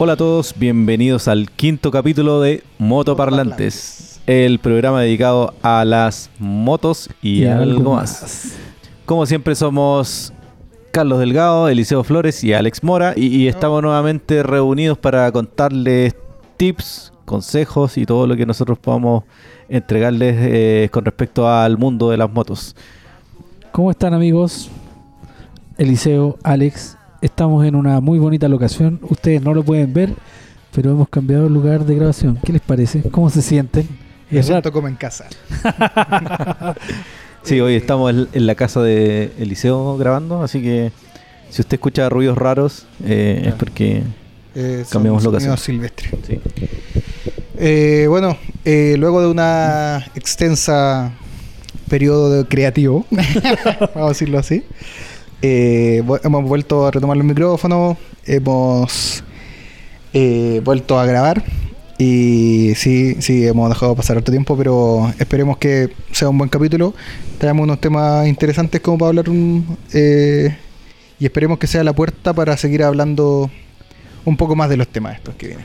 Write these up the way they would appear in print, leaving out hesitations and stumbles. Hola a todos, bienvenidos al quinto capítulo de Motoparlantes, el programa dedicado a las motos y algo más. Como siempre somos Carlos Delgado, Eliseo Flores y Alex Mora y estamos nuevamente reunidos para contarles tips, consejos y todo lo que nosotros podamos entregarles con respecto al mundo de las motos. ¿Cómo están, amigos? Eliseo, Alex. Estamos en una muy bonita locación. Ustedes no lo pueden ver, pero hemos cambiado el lugar de grabación. ¿Qué les parece? ¿Cómo se sienten? Me siento como en casa. Sí, hoy estamos en la casa de Eliseo grabando, así que si usted escucha ruidos raros, es porque cambiamos locación. Silvestre. Sí. Bueno, luego de una extensa periodo creativo, vamos a decirlo así, hemos vuelto a retomar los micrófonos, hemos vuelto a grabar y sí, hemos dejado pasar harto tiempo, pero esperemos que sea un buen capítulo. Traemos unos temas interesantes como para hablar y esperemos que sea la puerta para seguir hablando un poco más de los temas estos que vienen.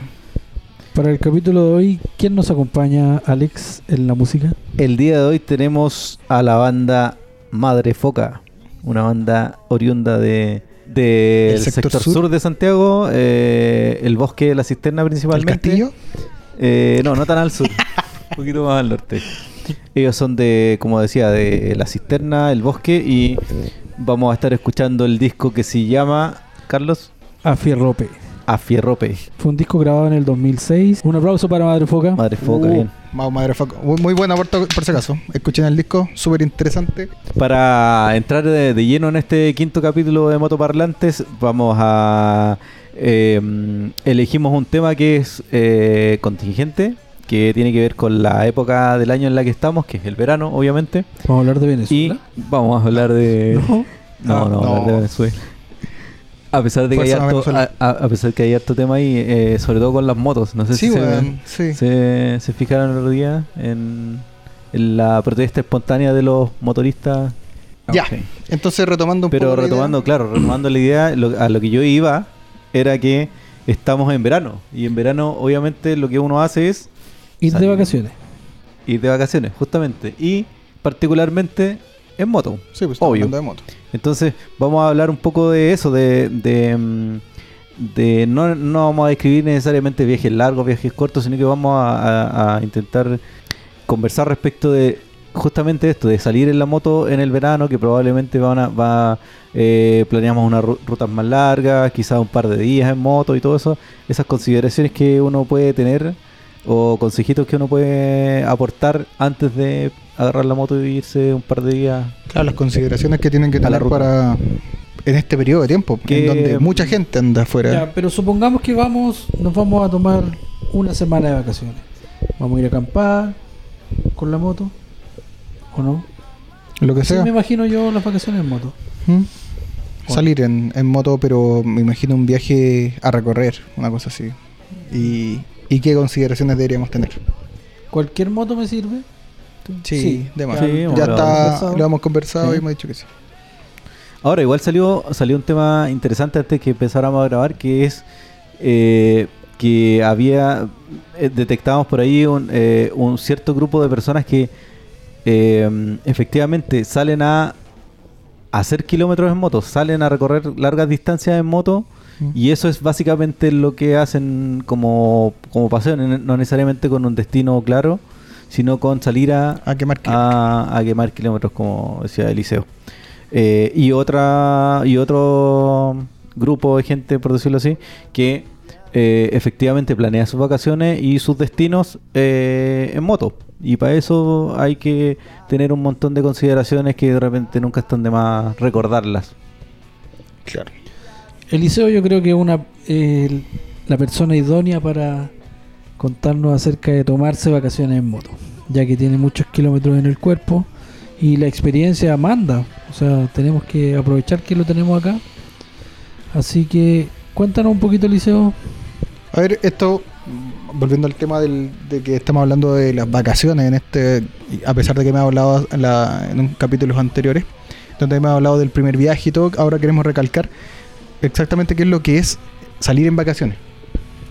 Para el capítulo de hoy, ¿quién nos acompaña, Alex, en la música? El día de hoy tenemos a la banda Madre Foca, una banda oriunda de el sector sur de Santiago, el bosque de la cisterna principalmente. ¿El castillo? No tan al sur, un poquito más al norte. Ellos son de, como decía, de la cisterna, el bosque, y vamos a estar escuchando el disco que se llama, Carlos, A Fierro Peix. A Fierro Peix. Fue un disco grabado en el 2006. Un aplauso para Madre Foca. Madre Foca, bien. Madre Foca. Muy buena por si acaso. Escuchen el disco, súper interesante. Para entrar de lleno en este quinto capítulo de Motoparlantes, vamos a... elegimos un tema que es contingente, que tiene que ver con la época del año en la que estamos, que es el verano, obviamente. Vamos a hablar de Venezuela. Y vamos a hablar de... No, hablar de Venezuela. A pesar de que hay harto tema ahí, sobre todo con las motos. No sé se fijaron el otro día en la protesta espontánea de los motoristas. Entonces retomando la idea, a lo que yo iba era que estamos en verano. Y en verano, obviamente, lo que uno hace es... Ir de vacaciones, justamente. Y particularmente... en moto, sí, pues, obvio. De moto. Entonces vamos a hablar un poco de eso, de no vamos a describir necesariamente viajes largos, viajes cortos, sino que vamos a intentar conversar respecto de justamente esto, de salir en la moto en el verano, que probablemente planeamos unas rutas más largas, quizás un par de días en moto y todo eso, esas consideraciones que uno puede tener o consejitos que uno puede aportar antes de agarrar la moto y irse un par de días. Claro, las consideraciones que tienen que tener para en este periodo de tiempo, en donde mucha gente anda afuera. Ya, pero supongamos que nos vamos a tomar una semana de vacaciones. Vamos a ir a acampar con la moto, ¿o no? Lo que sea. Sí, me imagino yo las vacaciones en moto. Salir en moto, pero me imagino un viaje a recorrer, una cosa así. ¿Y qué consideraciones deberíamos tener? ¿Cualquier moto me sirve? Sí, de más. Sí, ya lo hemos conversado y hemos dicho que sí. Ahora, igual salió un tema interesante antes que empezáramos a grabar, que es que detectábamos por ahí un cierto grupo de personas que efectivamente salen a hacer kilómetros en moto, salen a recorrer largas distancias en moto. Y eso es básicamente lo que hacen como paseo, no necesariamente con un destino claro, sino con salir a quemar kilómetros, como decía Eliseo. Y otro grupo de gente, por decirlo así, que efectivamente planea sus vacaciones y sus destinos en moto. Y para eso hay que tener un montón de consideraciones que de repente nunca están de más recordarlas. Claro. Eliseo, yo creo que es la persona idónea para contarnos acerca de tomarse vacaciones en moto, ya que tiene muchos kilómetros en el cuerpo y la experiencia manda. O sea, tenemos que aprovechar que lo tenemos acá. Así que cuéntanos un poquito, Eliseo. A ver, esto, volviendo al tema de que estamos hablando de las vacaciones, a pesar de que me ha hablado en capítulos anteriores, donde me ha hablado del primer viaje y todo, ahora queremos recalcar exactamente qué es lo que es salir en vacaciones.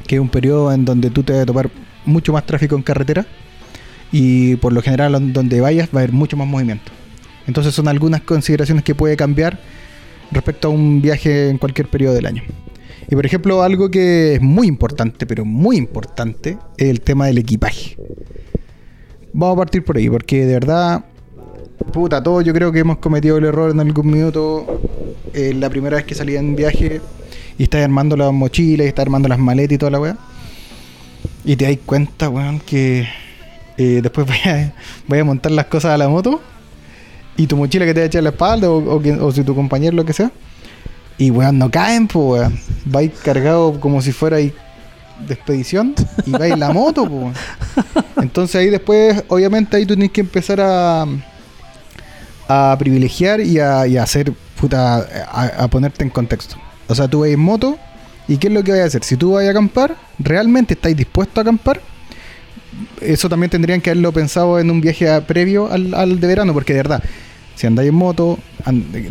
que es un periodo en donde tú te vas a topar mucho más tráfico en carretera y por lo general donde vayas va a haber mucho más movimiento. Entonces son algunas consideraciones que puede cambiar respecto a un viaje en cualquier periodo del año. Y por ejemplo, algo que es muy importante, pero muy importante, es el tema del equipaje. Vamos a partir por ahí, porque de verdad, puta, todos yo creo que hemos cometido el error en algún minuto, la primera vez que salí en viaje, y estás armando las mochilas, y estás armando las maletas y toda la weá, y te das cuenta, weón, que después voy a montar las cosas a la moto, y tu mochila que te va a echar la espalda, o si tu compañero, lo que sea, y weón, no caen, pues weón. Vais cargado como si fuera ahí de expedición y vais en la moto, pues. Entonces ahí después, obviamente, ahí tú tienes que empezar a privilegiar y a hacer, puta, a ponerte en contexto. O sea, tú vas en moto y ¿qué es lo que vas a hacer? Si tú vas a acampar, ¿realmente estáis dispuestos a acampar? Eso también tendrían que haberlo pensado en un viaje previo al de verano, porque de verdad, si andáis en moto,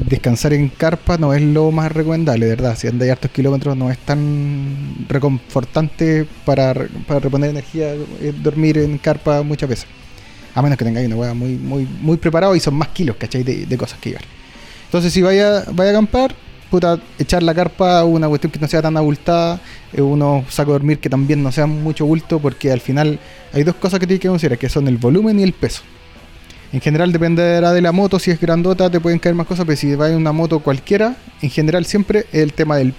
descansar en carpa no es lo más recomendable, de verdad. Si andáis hartos kilómetros no es tan reconfortante para reponer energía dormir en carpa muchas veces. A menos que tengáis una hueá muy, muy, muy preparada y son más kilos, ¿cachai? De cosas que llevar. Entonces, si vaya a acampar, puta, echar la carpa, una cuestión que no sea tan abultada, unos sacos de dormir que también no sean mucho bulto, porque al final hay dos cosas que tienes que considerar, que son el volumen y el peso. En general dependerá de la moto, si es grandota te pueden caer más cosas, pero si vas en una moto cualquiera, en general siempre es el tema del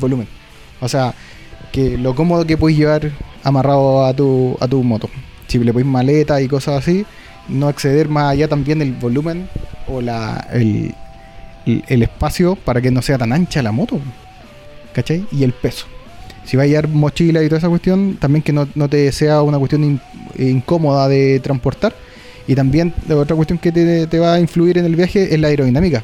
volumen. O sea, que lo cómodo que puedes llevar amarrado a tu moto. Si le pones maleta y cosas así, no exceder más allá también del volumen o el espacio para que no sea tan ancha la moto, ¿cachai? Y el peso. Si vas a llevar mochila y toda esa cuestión, también que no te sea una cuestión incómoda de transportar. Y también la otra cuestión que te va a influir en el viaje es la aerodinámica.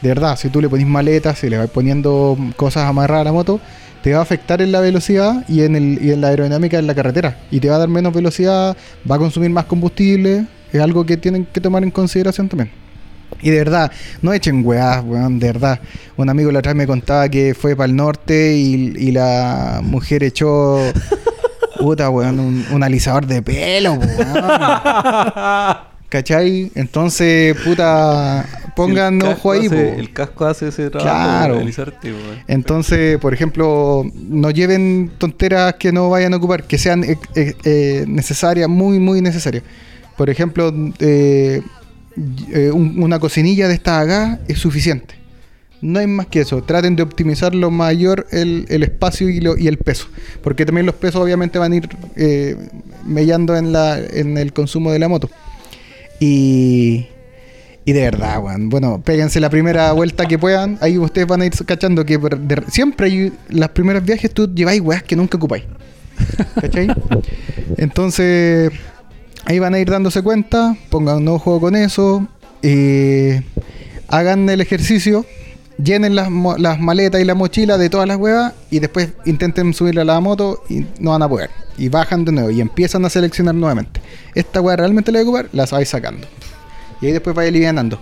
De verdad, si tú le pones maletas, si le vas poniendo cosas amarradas a la moto, te va a afectar en la velocidad y en la aerodinámica en la carretera. Y te va a dar menos velocidad, va a consumir más combustible. Es algo que tienen que tomar en consideración también. Y de verdad, no echen weás, weón, de verdad. Un amigo la otra vez me contaba que fue para el norte y la mujer echó... puta, weón, un alisador de pelo, weón. ¿Cachai? Entonces, puta, pongan ojo ahí, weón. El casco hace ese trabajo, claro, de alisarte, weón. Entonces, por ejemplo, no lleven tonteras que no vayan a ocupar, que sean necesarias, muy, muy necesarias. Por ejemplo, una cocinilla de estas acá es suficiente. No hay más que eso. Traten de optimizar lo mayor el espacio y el peso. Porque también los pesos obviamente van a ir mellando en el consumo de la moto. Y de verdad, weón. Bueno, péguense la primera vuelta que puedan. Ahí ustedes van a ir cachando que siempre las primeras viajes tú lleváis weas que nunca ocupáis. ¿Cachai? Entonces, ahí van a ir dándose cuenta. Pongan un ojo con eso. Hagan el ejercicio. Llenen las maletas y la mochila de todas las huevas y después intenten subirla a la moto y no van a poder. Y bajan de nuevo y empiezan a seleccionar nuevamente. Esta hueva realmente la voy a ocupar, las vais sacando. Y ahí después vais alivianando.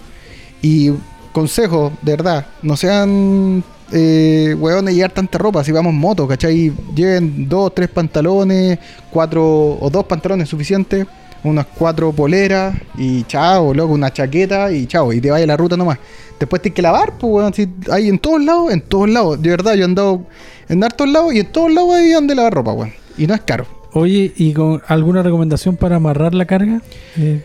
Y consejo, de verdad, no sean huevones llevar tanta ropa si vamos en moto, ¿cachai? Lleven 2, 3 pantalones, 4 o 2 pantalones suficientes, unas 4 poleras y chao, loco, una chaqueta y chao, y te vaya la ruta nomás. Después tienes que lavar, pues, weón, si hay en todos lados, de verdad, yo he andado en hartos lados y en todos lados hay donde lavar ropa, weón, y no es caro. Oye, ¿y con alguna recomendación para amarrar la carga?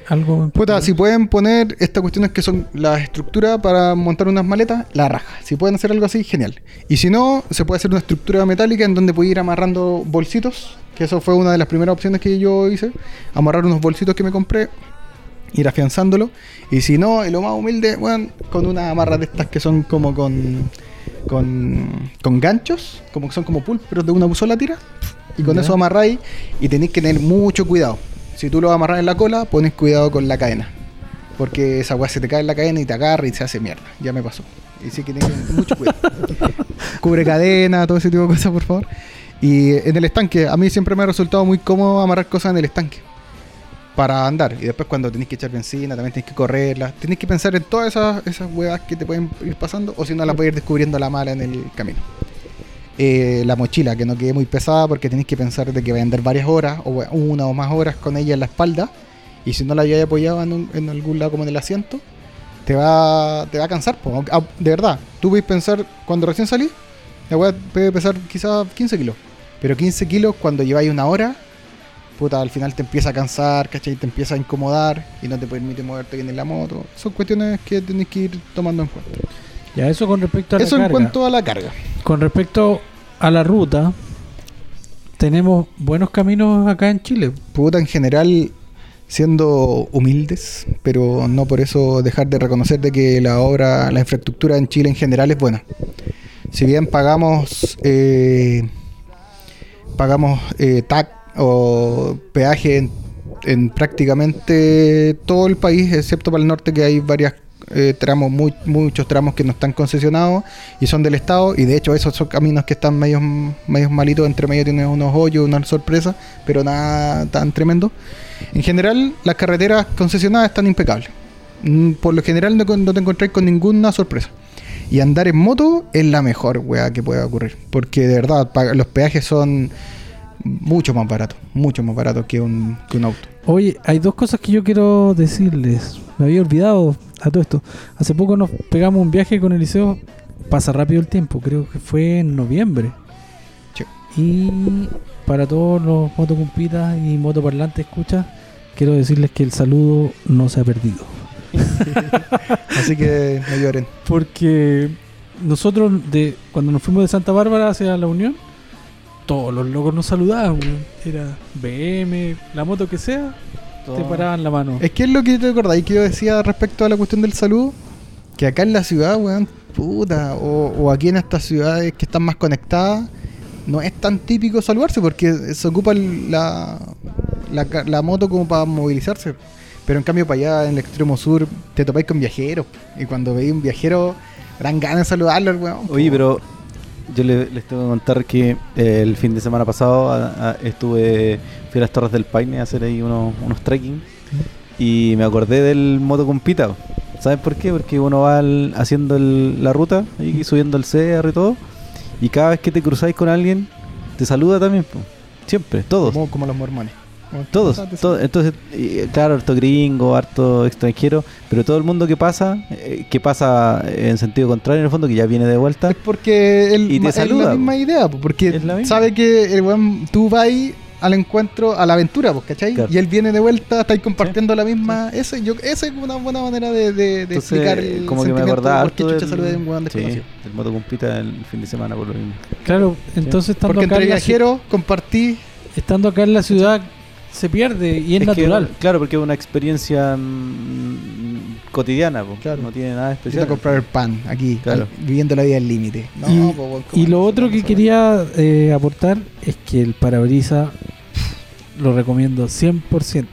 Algo. Puta, si pueden poner estas cuestiones que son la estructura para montar unas maletas, la raja. Si pueden hacer algo así, genial. Y si no, se puede hacer una estructura metálica en donde puedes ir amarrando bolsitos, que eso fue una de las primeras opciones que yo hice, amarrar unos bolsitos que me compré, ir afianzándolo. Y si no, y lo más humilde, bueno, con unas amarras de estas que son como con ganchos, como que son como pull, pero de una sola tira. Y con eso amarráis y tenéis que tener mucho cuidado. Si tú lo amarras en la cola, pones cuidado con la cadena. Porque esa weá se te cae en la cadena y te agarra y se hace mierda. Ya me pasó. Y sí que tenés mucho cuidado. Cubre cadena, todo ese tipo de cosas, por favor. Y en el estanque, a mí siempre me ha resultado muy cómodo amarrar cosas en el estanque. Para andar. Y después cuando tenés que echar benzina, también tenés que correrla. Tenés que pensar en todas esas weas que te pueden ir pasando. O si no, las puedes ir descubriendo a la mala en el camino. la mochila, que no quede muy pesada, porque tenés que pensar de que va a andar varias horas o una o más horas con ella en la espalda, y si no la hayas apoyado en algún lado como en el asiento, te va a cansar, po. De verdad, tú puedes pensar, cuando recién salís, la weá puede pesar quizás 15 kilos, pero 15 kilos cuando lleváis una hora, puta, al final te empieza a cansar, ¿cachai? Te empieza a incomodar y no te permite moverte bien en la moto. Son cuestiones que tenés que ir tomando en cuenta. Ya, eso con respecto a la carga. Eso en cuanto a la carga. Con respecto a la ruta, tenemos buenos caminos acá en Chile. Puta, en general, siendo humildes, pero no por eso dejar de reconocer de que la infraestructura en Chile en general es buena. Si bien pagamos TAC o peaje en prácticamente todo el país, excepto para el norte, que hay varias tramos, muchos tramos que no están concesionados y son del Estado, y de hecho esos son caminos que están medios malitos, entre medio tienen unos hoyos, unas sorpresas, pero nada tan tremendo. En general, las carreteras concesionadas están impecables. Por lo general no te encontrás con ninguna sorpresa. Y andar en moto es la mejor weá que pueda ocurrir, porque de verdad los peajes son mucho más baratos que un auto. Oye, hay dos cosas que yo quiero decirles. Me había olvidado a todo esto. Hace poco nos pegamos un viaje con Eliseo. Pasa rápido el tiempo, creo que fue en noviembre. Sí. Y para todos los motocumpitas y motoparlantes escucha, quiero decirles que el saludo no se ha perdido. Así que no lloren. Porque nosotros cuando nos fuimos de Santa Bárbara hacia La Unión, todos los locos nos saludaban. Era BM, la moto que sea, todo. Te paraban la mano. Es que es lo que te acordáis que yo decía respecto a la cuestión del saludo, que acá en la ciudad, weón, puta, o aquí en estas ciudades que están más conectadas, no es tan típico saludarse, porque se ocupa la moto como para movilizarse. Pero en cambio para allá en el extremo sur te topáis con viajeros, y cuando veis un viajero dan ganas de saludarlo, weón. Oye, pero yo les tengo que contar que el fin de semana pasado fui a las Torres del Paine a hacer ahí unos trekking, y me acordé del motocumpita. ¿Sabes por qué? Porque uno va haciendo la ruta y subiendo el cerro y todo, y cada vez que te cruzáis con alguien te saluda también, po. Siempre, todos. Como los mormones. Todos, entonces, claro, harto gringo, harto extranjero, pero todo el mundo que pasa en sentido contrario, en el fondo, que ya viene de vuelta, es porque saluda, es la misma idea, porque sabe que el weón, tú vas al encuentro, a la aventura, ¿cachai? Claro. Y él viene de vuelta, estáis compartiendo, ¿sí?, la misma. Sí. Esa es una buena manera de entonces, explicar el como que me acordaba porque chucha saludé a un weón desconocido. Sí, el motocumpita el fin de semana por lo mismo. Claro, entonces sí. Porque entre viajeros compartí, estando acá en la ciudad, ¿cachai?, se pierde y es natural. Que, claro, porque es una experiencia cotidiana, pues. Claro. No tiene nada especial. Quiero comprar el pan aquí, claro, viviendo la vida al límite. Y lo otro que quería aportar es que el parabrisas lo recomiendo 100%,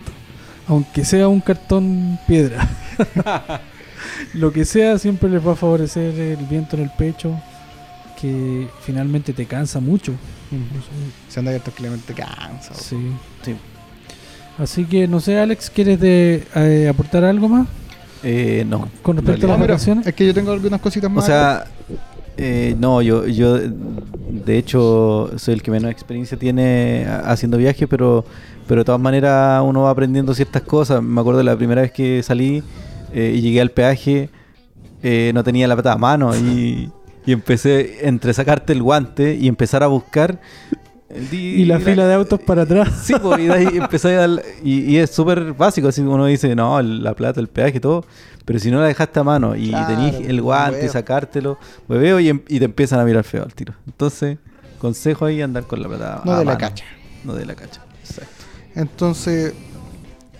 aunque sea un cartón piedra. Lo que sea, siempre les va a favorecer el viento en el pecho, que finalmente te cansa mucho. Se anda abierto, claramente te cansa. Sí, sí. Así que, no sé, Alex, ¿quieres aportar algo más? No. Con respecto a las vacaciones. Es que yo tengo algunas cositas más. O sea, no, yo de hecho soy el que menos experiencia tiene haciendo viajes, pero de todas maneras uno va aprendiendo ciertas cosas. Me acuerdo de la primera vez que salí y llegué al peaje, no tenía la pata a mano y empecé entre sacarte el guante y empezar a buscar. Y la fila de autos para atrás. Sí, pues, y empecé y es súper básico, así uno dice, no, la plata, el peaje, todo, pero si no la dejaste a mano y claro, tenías el guante, bebeo, sacártelo, bebeo, y te empiezan a mirar feo al tiro. Entonces, consejo ahí, andar con la plata no a de mano, la cacha. No de la cacha. Exacto. Entonces,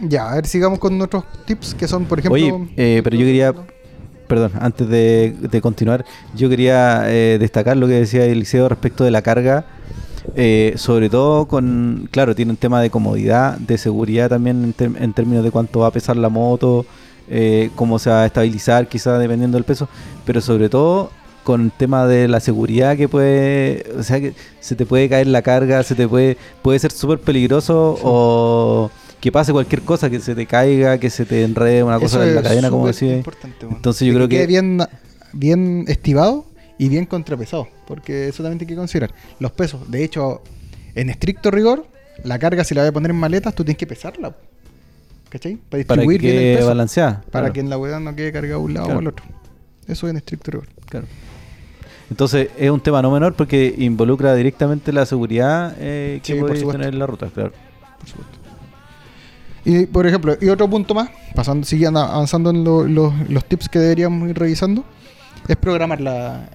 ya, a ver, sigamos con nuestros tips, que son, por ejemplo... Oye, pero yo quería... Perdón, antes de continuar, yo quería destacar lo que decía Eliseo respecto de la carga, sobre todo con, claro, tiene un tema de comodidad, de seguridad también en términos de cuánto va a pesar la moto, cómo se va a estabilizar, quizás dependiendo del peso, pero sobre todo con el tema de la seguridad que puede, o sea, que se te puede caer la carga, se te puede ser súper peligroso, sí, o... que pase cualquier cosa, que se te caiga, que se te enrede una cosa en la cadena, como decía. Entonces yo creo que quede bien estivado y bien contrapesado. porque eso también hay que considerar. Los pesos, de hecho, en estricto rigor, la carga, si la voy a poner en maletas, tú tienes que pesarla, ¿cachai? Para distribuir bien el peso, balanceada, para que en la hueá no quede cargado un lado o el otro. Eso en estricto rigor. Claro. Entonces es un tema no menor porque involucra directamente la seguridad que sí, puede tener en la ruta, claro. Por supuesto. Y por ejemplo, y otro punto más, pasando, siguiendo avanzando en los tips que deberíamos ir revisando, es programar la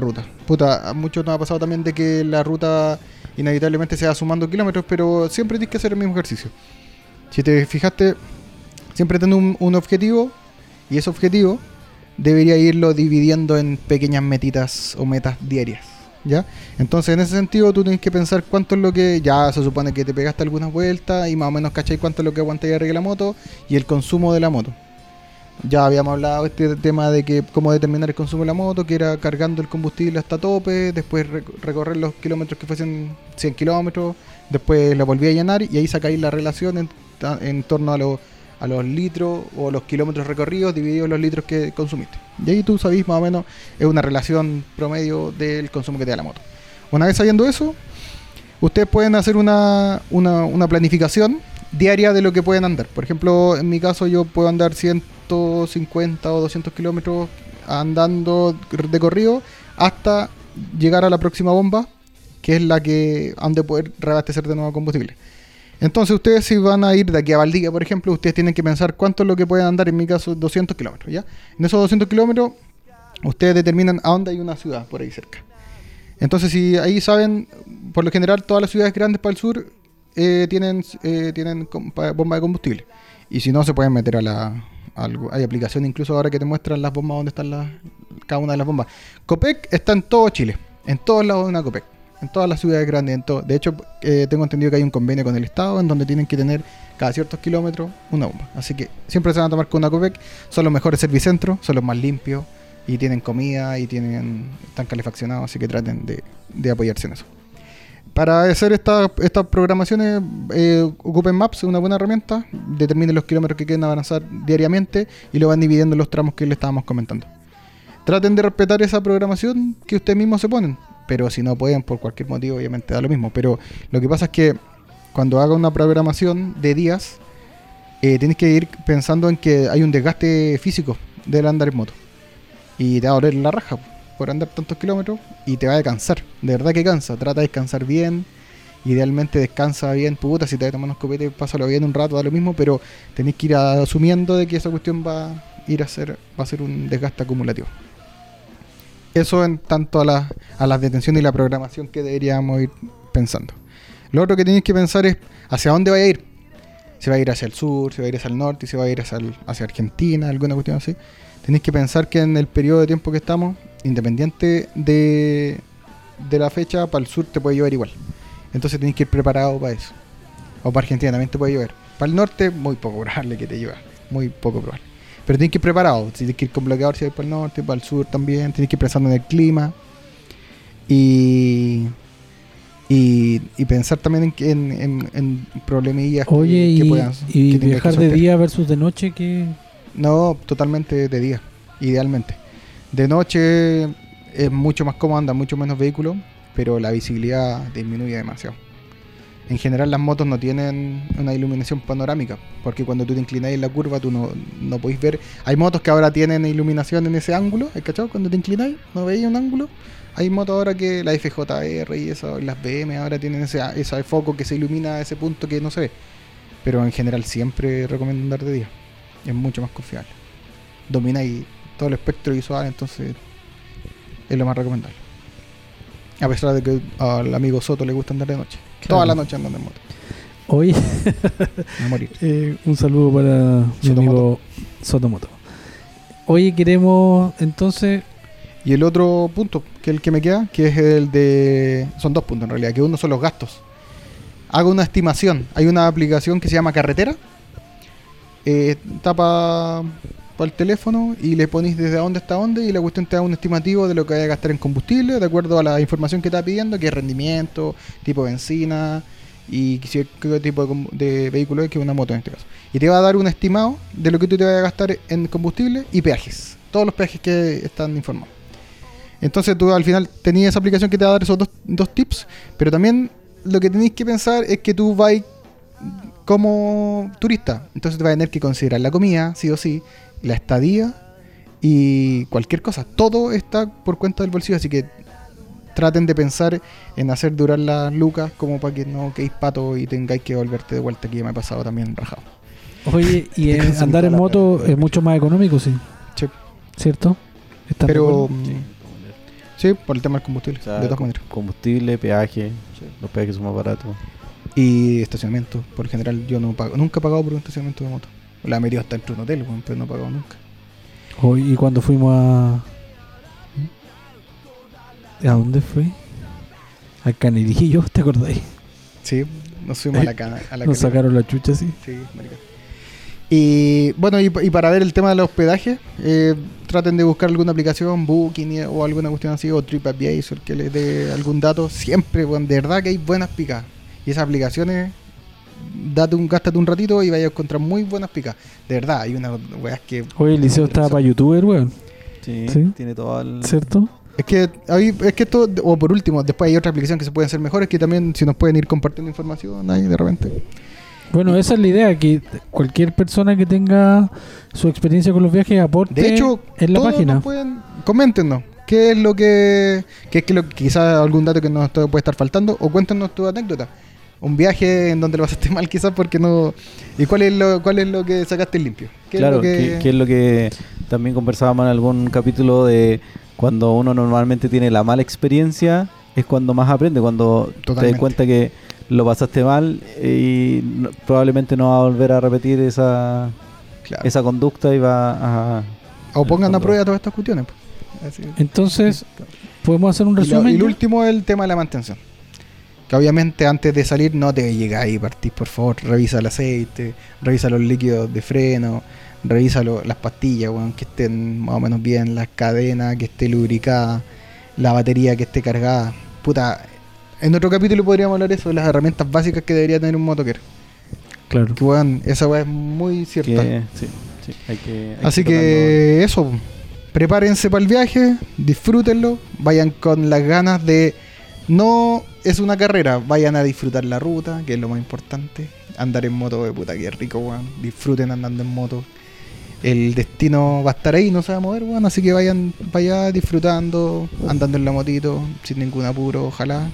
ruta. Puta, a muchos nos ha pasado también de que la ruta inevitablemente se va sumando kilómetros, pero siempre tienes que hacer el mismo ejercicio. Si te fijaste, siempre tengo un objetivo, y ese objetivo debería irlo dividiendo en pequeñas metitas o metas diarias, ¿ya? Entonces, en ese sentido, tú tienes que pensar cuánto es lo que... Ya se supone que te pegaste algunas vueltas y más o menos cachai cuánto es lo que aguanta y arregla la moto y el consumo de la moto. Ya habíamos hablado este tema de que cómo determinar el consumo de la moto, que era cargando el combustible hasta tope, después recorrer los kilómetros que fuesen 100 kilómetros, después la volví a llenar y ahí sacáis la relación en torno a los litros o los kilómetros recorridos divididos los litros que consumiste. Y ahí tú sabís más o menos, es una relación promedio del consumo que te da la moto. Una vez sabiendo eso, ustedes pueden hacer una planificación diaria de lo que pueden andar. Por ejemplo, en mi caso yo puedo andar 150 o 200 kilómetros andando de corrido hasta llegar a la próxima bomba, que es la que han de poder reabastecer de nuevo combustible. Entonces ustedes, si van a ir de aquí a Valdivia, por ejemplo, ustedes tienen que pensar cuánto es lo que pueden andar, en mi caso 200 kilómetros, ¿ya? En esos 200 kilómetros, ustedes determinan a dónde hay una ciudad por ahí cerca. Entonces, si ahí saben, por lo general todas las ciudades grandes para el sur tienen bomba de combustible. Y si no, se pueden meter hay aplicaciones incluso ahora que te muestran las bombas, dónde están cada una de las bombas. Copec está en todo Chile, en todos lados hay una Copec. En todas las ciudades grandes, de hecho tengo entendido que hay un convenio con el Estado en donde tienen que tener cada ciertos kilómetros una bomba. Así que siempre se van a tomar con una Copec, son los mejores servicentros, son los más limpios y tienen comida y están calefaccionados, así que traten de apoyarse en eso. Para hacer estas programaciones ocupen Maps, una buena herramienta, determinen los kilómetros que quieren avanzar diariamente y lo van dividiendo en los tramos que les estábamos comentando. Traten de respetar esa programación que ustedes mismos se ponen. Pero si no pueden, por cualquier motivo, obviamente da lo mismo. Pero lo que pasa es que cuando haga una programación de días, tienes que ir pensando en que hay un desgaste físico del andar en moto. Y te va a doler la raja por andar tantos kilómetros y te va a cansar. De verdad que cansa. Trata de descansar bien. Idealmente descansa bien. Puta, si te vas a tomar unos copetes, pásalo bien un rato, da lo mismo. Pero tenés que ir asumiendo de que esa cuestión va a ser un desgaste acumulativo. Eso en tanto a las detenciones y la programación que deberíamos ir pensando. Lo otro que tenéis que pensar es hacia dónde vaya a ir. Se va a ir hacia el sur, se va a ir hacia el norte, se va a ir hacia Argentina, alguna cuestión así. Tenéis que pensar que en el periodo de tiempo que estamos, independiente de la fecha, para el sur te puede llover igual. Entonces tenéis que ir preparado para eso. O para Argentina también te puede llover. Para el norte, muy poco probable que te llueva. Muy poco probable. Pero tienes que ir preparado, tienes que ir con bloqueador si vas para el norte, para el sur también, tienes que ir pensando en el clima y pensar también en problemillas. Oye, que puedas. ¿Y que viajar que de día versus de noche? ¿Qué? No, totalmente de día, idealmente. De noche es mucho más cómodo, anda mucho menos vehículo, pero la visibilidad disminuye demasiado. En general las motos no tienen una iluminación panorámica, porque cuando tú te inclinas en la curva tú no podés ver. Hay motos que ahora tienen iluminación en ese ángulo, ¿cachado? Cuando te inclinas no veis un ángulo. Hay motos ahora que la FJR y las BM ahora tienen ese foco que se ilumina a ese punto que no se ve. Pero en general siempre recomiendo andar de día, es mucho más confiable. Domináis todo el espectro visual, entonces es lo más recomendable. A pesar de que al amigo Soto le gusta andar de noche. Claro. Toda la noche andando en moto. Hoy a morir. Un saludo para mi amigo Sotomoto. Hoy queremos entonces... Y el otro punto, que es el que me queda, que es el de... Son dos puntos en realidad, que uno son los gastos. Hago una estimación. Hay una aplicación que se llama Carretera. Tapa el teléfono y le ponís desde dónde hasta dónde y la cuestión te da un estimativo de lo que vaya a gastar en combustible de acuerdo a la información que está pidiendo, que es rendimiento, tipo de benzina y qué tipo de vehículo es, que es una moto en este caso, y te va a dar un estimado de lo que tú te vayas a gastar en combustible y peajes, todos los peajes que están informados. Entonces tú al final tenías esa aplicación que te va a dar esos dos tips, pero también lo que tenéis que pensar es que tú vas como turista, entonces te vas a tener que considerar la comida, sí o sí, la estadía y cualquier cosa. Todo está por cuenta del bolsillo, así que traten de pensar en hacer durar las lucas como para que no quedéis pato y tengáis que volverte de vuelta, que ya me ha pasado también rajado. Oye, y andar en moto es mucho más económico, sí. Sí. ¿Cierto? Está pero... Sí, por el tema del combustible, o sea, de todas maneras. Combustible, peaje, sí. Los peajes son más baratos. Y estacionamiento, por general yo no pago, nunca he pagado por un estacionamiento de moto. La he metido hasta dentro de un hotel, pero no he pagado nunca. Hoy, ¿y cuando fuimos a dónde fue? A Canelillo, ¿te acordáis? Sí, nos fuimos a la nos sacaron la chucha, sí. Sí, marica. Y bueno, y para ver el tema del hospedaje, traten de buscar alguna aplicación, Booking o alguna cuestión así, o TripAdvisor, que les dé algún dato. Siempre, bueno, de verdad que hay buenas picas. Y esas aplicaciones, gástate un ratito y vayas a encontrar muy buenas picas. De verdad, hay unas weas que... Oye, el Liceo estaba para youtuber, weón. Sí, sí, tiene todo el... ¿Cierto? Es que esto, o por último, después hay otra aplicación que se pueden hacer mejores, que también si nos pueden ir compartiendo información ahí de repente... Bueno, esa es la idea, que cualquier persona que tenga su experiencia con los viajes aporte de hecho, en la página. Coméntenos qué es lo que quizás algún dato que nos puede estar faltando, o cuéntenos tu anécdota. Un viaje en donde lo pasaste mal quizás porque no... ¿Y cuál es lo que sacaste limpio? Claro, que es lo que también conversábamos en algún capítulo de cuando uno normalmente tiene la mala experiencia, es cuando más aprende, cuando totalmente. Te das cuenta que lo pasaste mal y probablemente no va a volver a repetir esa conducta y va a... O pongan a prueba todas estas cuestiones. Así. Entonces, ¿podemos hacer un resumen? Y el último es el tema de la mantención. Que obviamente antes de salir no te llegas y partís, por favor, revisa el aceite, revisa los líquidos de freno, revisa las pastillas, bueno, que estén más o menos bien, las cadenas, que esté lubricada, la batería que esté cargada. Puta... En otro capítulo podríamos hablar eso de las herramientas básicas que debería tener un motoquero. Claro. Que bueno, esa weá es muy cierta. Sí, hay que así que eso, prepárense para el viaje, disfrútenlo, vayan con las ganas de... No es una carrera, vayan a disfrutar la ruta, que es lo más importante. Andar en moto, de puta, que rico, weón. Disfruten andando en moto. El destino va a estar ahí, no se va a mover, weón. Así que vayan para allá disfrutando, andando en la motito, sin ningún apuro, ojalá.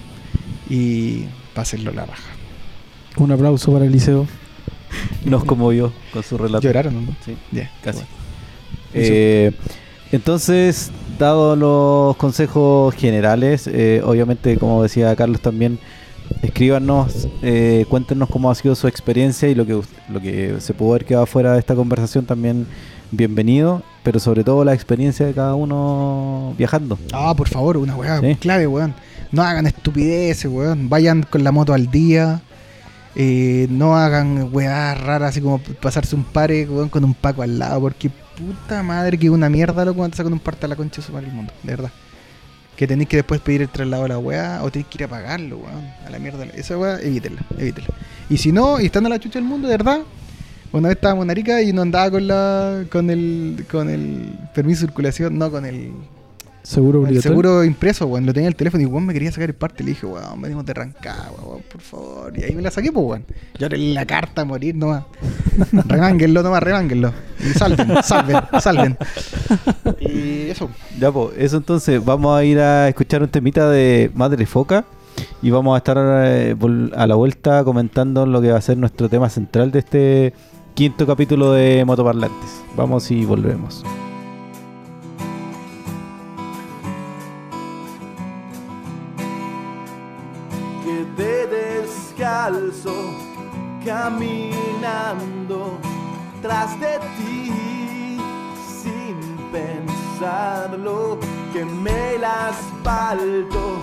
Y pásenlo la raja. Un aplauso para el Liceo. Nos conmovió con su relato. Lloraron, ¿no? Sí, yeah, casi. Bueno. Entonces, dados los consejos generales, obviamente, como decía Carlos también, escríbanos, cuéntenos cómo ha sido su experiencia y lo que se pudo haber quedado fuera de esta conversación también, bienvenido. Pero sobre todo la experiencia de cada uno viajando. Ah, por favor, una weá, ¿sí? Clave, weón. No hagan estupideces, weón. Vayan con la moto al día. No hagan weas raras, así como pasarse un pare, weón, con un Paco al lado. Porque puta madre que una mierda, loco, cuando te sacan un parte a la concha de su madre el mundo. De verdad. Que tenéis que después pedir el traslado a la wea o tenéis que ir a pagarlo, weón. A la mierda. Esa wea, evítela. Y si no, y estando a la chucha del mundo, de verdad. Una vez estábamos en Arica y no andaba con el permiso de circulación, no con el... Seguro obligatorio. Seguro impreso, weón. Lo tenía en el teléfono y weón me quería sacar el parte. Le dije, weón, venimos de Rancagua, weón, por favor. Y ahí me la saqué, pues, weón. Yo le di la carta a morir nomás. Remánguenlo. Y salven. Y eso. Ya, pues, eso entonces. Vamos a ir a escuchar un temita de Madre Foca. Y vamos a estar a la vuelta comentando lo que va a ser nuestro tema central de este 5º capítulo de Motoparlantes. Vamos y volvemos. Descalzo, caminando tras de ti, sin pensarlo, quemé el asfalto,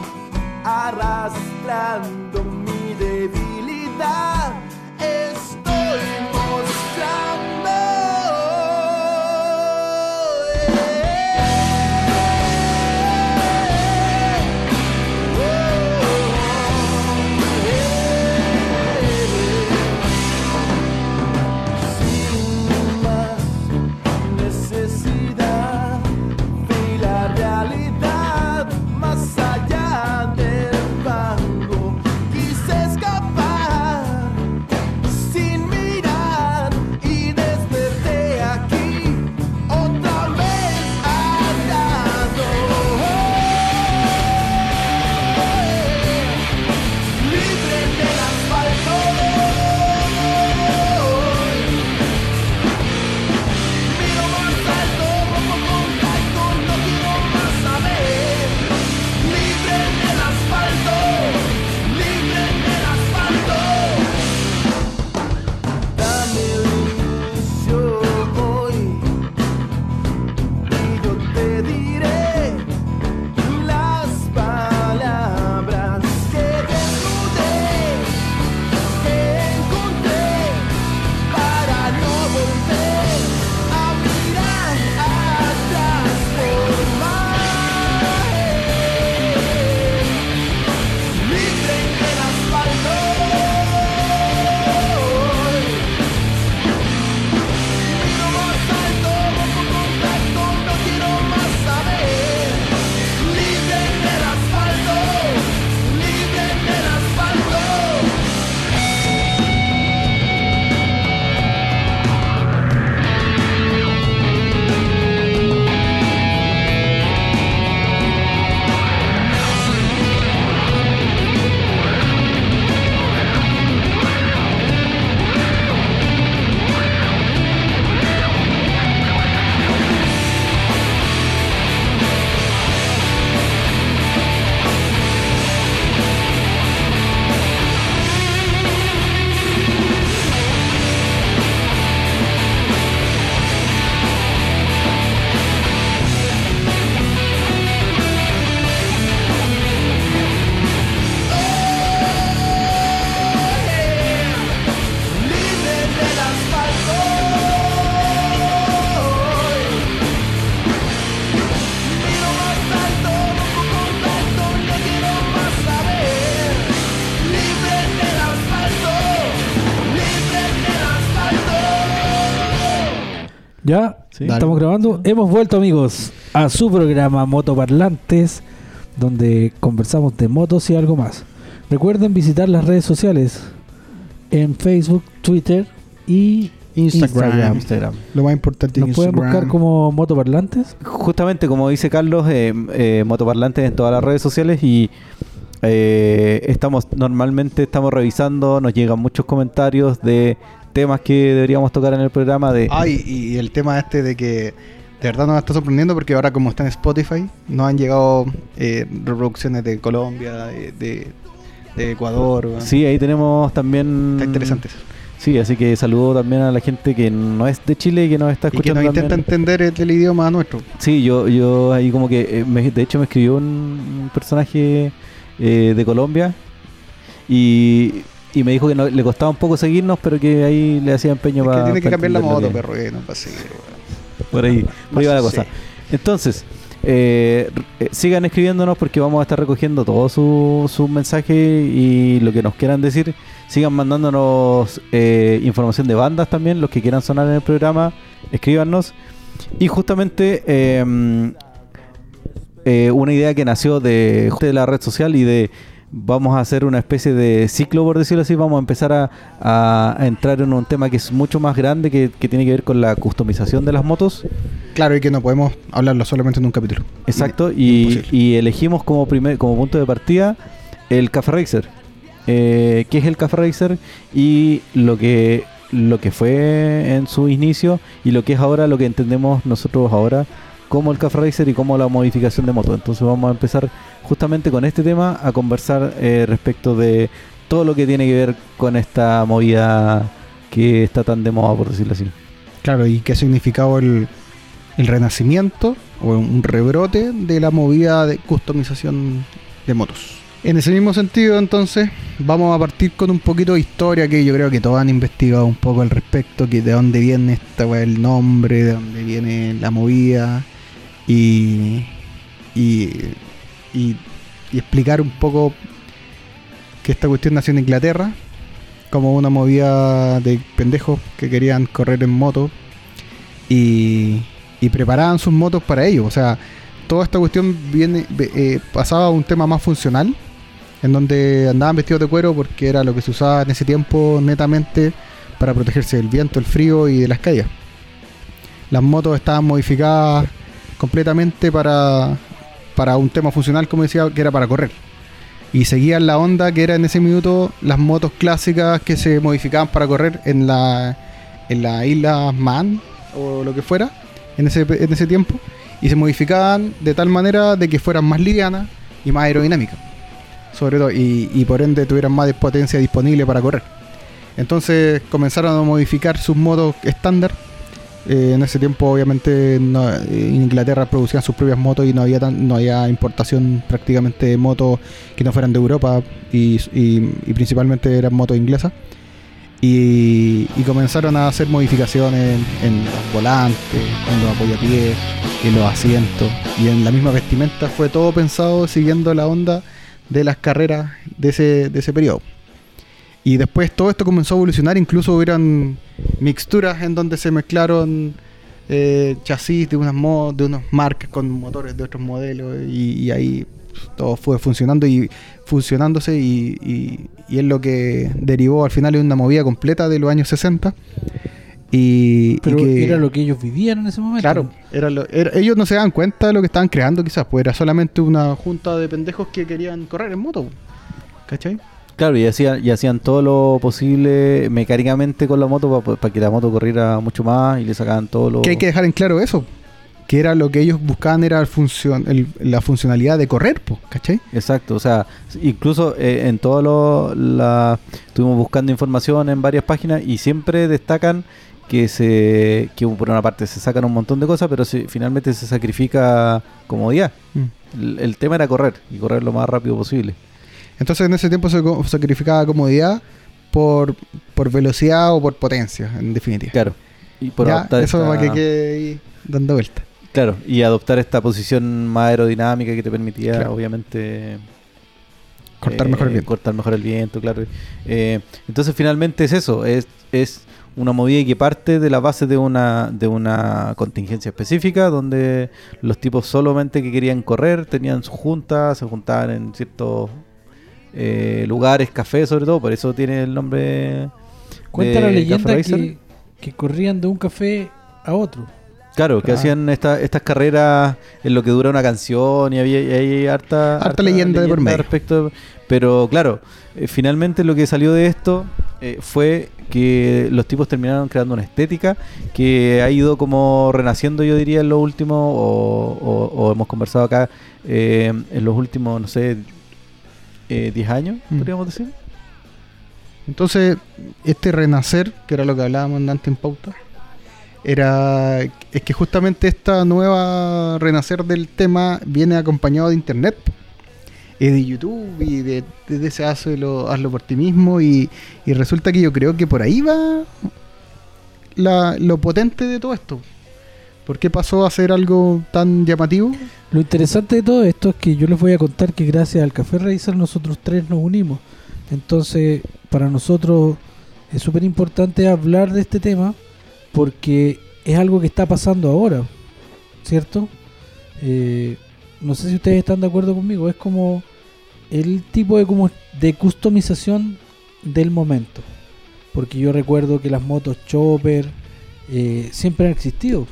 arrastrando mi debilidad, estoy mostrando. Necesidad y la realidad. Ya, ¿sí? Estamos grabando. Hemos vuelto, amigos, a su programa Motoparlantes, donde conversamos de motos y algo más. Recuerden visitar las redes sociales en Facebook, Twitter y Instagram. Lo más importante es Instagram. ¿Pueden buscar como Motoparlantes? Justamente, como dice Carlos, Motoparlantes en todas las redes sociales y... Normalmente estamos revisando, nos llegan muchos comentarios de temas que deberíamos tocar en el programa de... y el tema este de que de verdad nos está sorprendiendo porque ahora como está en Spotify nos han llegado reproducciones de Colombia, de Ecuador, ¿verdad? Sí, ahí tenemos también... Está interesante eso. Sí, así que saludo también a la gente que no es de Chile y que nos está escuchando y que nos intenta entender el idioma nuestro. Sí, yo ahí como que... De hecho me escribió un personaje... de Colombia y me dijo que no, le costaba un poco seguirnos, pero que ahí le hacía empeño para... Tiene que cambiar la moto, perro, que no para seguir. Por ahí va la cosa. Entonces, sigan escribiéndonos porque vamos a estar recogiendo todos sus mensajes y lo que nos quieran decir. Sigan mandándonos información de bandas también, los que quieran sonar en el programa, escríbanos. Y justamente... una idea que nació de la red social y de vamos a hacer una especie de ciclo, por decirlo así. Vamos a empezar a entrar en un tema que es mucho más grande, que tiene que ver con la customización de las motos. Claro, y que no podemos hablarlo solamente en un capítulo. Exacto, y elegimos como punto de partida el Café Racer. ¿Qué es el Café Racer? Y lo que fue en su inicio y lo que es ahora, lo que entendemos nosotros ahora como el Café Racer y como la modificación de moto. Entonces vamos a empezar justamente con este tema a conversar respecto de todo lo que tiene que ver con esta movida que está tan de moda, por decirlo así. Claro, y qué ha significado el renacimiento o un rebrote de la movida de customización de motos. En ese mismo sentido, entonces, vamos a partir con un poquito de historia que yo creo que todos han investigado un poco al respecto, que de dónde viene el nombre, de dónde viene la movida... Y explicar un poco que esta cuestión nació en Inglaterra como una movida de pendejos que querían correr en moto y preparaban sus motos para ello. O sea, toda esta cuestión pasaba a un tema más funcional, en donde andaban vestidos de cuero porque era lo que se usaba en ese tiempo netamente para protegerse del viento, el frío y de las caídas. Las motos estaban modificadas completamente para un tema funcional, como decía, que era para correr. Y seguían la onda que era en ese minuto las motos clásicas que se modificaban para correr en la isla Man o lo que fuera en ese tiempo. Y se modificaban de tal manera de que fueran más livianas y más aerodinámicas, sobre todo, y por ende tuvieran más potencia disponible para correr. Entonces comenzaron a modificar sus motos estándar. En ese tiempo obviamente en Inglaterra producían sus propias motos y no había importación prácticamente de motos que no fueran de Europa y principalmente eran motos inglesas y comenzaron a hacer modificaciones en los volantes, en los apoyapiés, en los asientos y en la misma vestimenta. Fue todo pensado siguiendo la onda de las carreras de ese periodo. Y después todo esto comenzó a evolucionar, incluso hubieron mixturas en donde se mezclaron chasis de unas marcas con motores de otros modelos y ahí todo fue funcionándose y es lo que derivó al final en una movida completa de los años 60. Pero era lo que ellos vivían en ese momento. Claro, ellos no se daban cuenta de lo que estaban creando quizás, pues era solamente una junta de pendejos que querían correr en moto, ¿cachai? Claro, y hacían todo lo posible mecánicamente con la moto para que la moto corriera mucho más y le sacaban todo lo... Que hay que dejar en claro eso, que era lo que ellos buscaban, era la funcionalidad de correr, po, ¿cachai? Exacto, o sea, incluso en todos los... Estuvimos buscando información en varias páginas y siempre destacan que por una parte se sacan un montón de cosas, pero finalmente se sacrifica comodidad. El tema era correr, y correr lo más rápido posible. Entonces en ese tiempo se sacrificaba comodidad por velocidad o por potencia, en definitiva. Claro. Y por ya, eso para que quede dando vuelta. Claro, y adoptar esta posición más aerodinámica que te permitía, claro, obviamente... Cortar mejor el viento. Claro. Entonces finalmente es eso, es una movida que parte de la base de una contingencia específica, donde los tipos solamente que querían correr tenían sus juntas, se juntaban en ciertos lugares, cafés sobre todo, por eso tiene el nombre. Cuenta la leyenda que corrían de un café a otro. Claro, que hacían estas carreras en lo que dura una canción, y había harta leyenda de por medio. Respecto de, pero claro, finalmente lo que salió de esto fue que los tipos terminaron creando una estética que ha ido como renaciendo, yo diría, en lo último, o hemos conversado acá en los últimos, no sé, 10 años, podríamos decir. Entonces, este renacer, que era lo que hablábamos antes en pauta, es que justamente esta nueva renacer del tema viene acompañado de internet, de YouTube y de ese hazlo por ti mismo, y resulta que yo creo que por ahí va lo potente de todo esto. ¿Por qué pasó a ser algo tan llamativo? Lo interesante de todo esto es que yo les voy a contar que gracias al Café Racer nosotros tres nos unimos. Entonces, para nosotros es súper importante hablar de este tema, porque es algo que está pasando ahora, ¿cierto? No sé si ustedes están de acuerdo conmigo, es como el tipo de customización del momento, porque yo recuerdo que las motos chopper siempre han existido,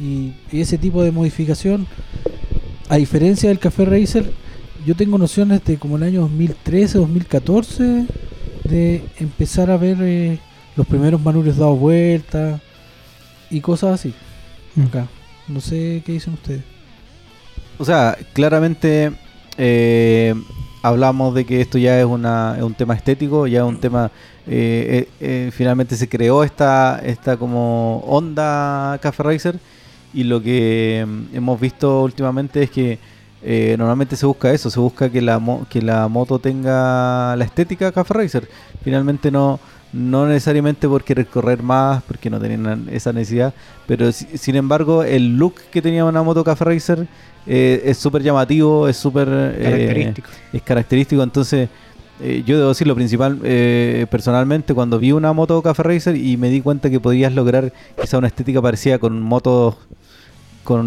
y ese tipo de modificación, a diferencia del Café Racer, yo tengo nociones de como el año 2013, 2014, de empezar a ver los primeros manuales dados vuelta y cosas así. Acá, no sé qué dicen ustedes. O sea, claramente hablamos de que esto ya es un tema estético, ya es un tema... finalmente se creó esta como onda Café Racer, y lo que hemos visto últimamente es que normalmente se busca eso, se busca que la moto tenga la estética Café Racer. Finalmente no necesariamente porque recorrer más, porque no tenían esa necesidad, pero sin embargo el look que tenía una moto Café Racer es súper llamativo, es súper característico. Es característico. Entonces yo debo decir lo principal, personalmente cuando vi una moto Café Racer y me di cuenta que podías lograr quizá una estética parecida con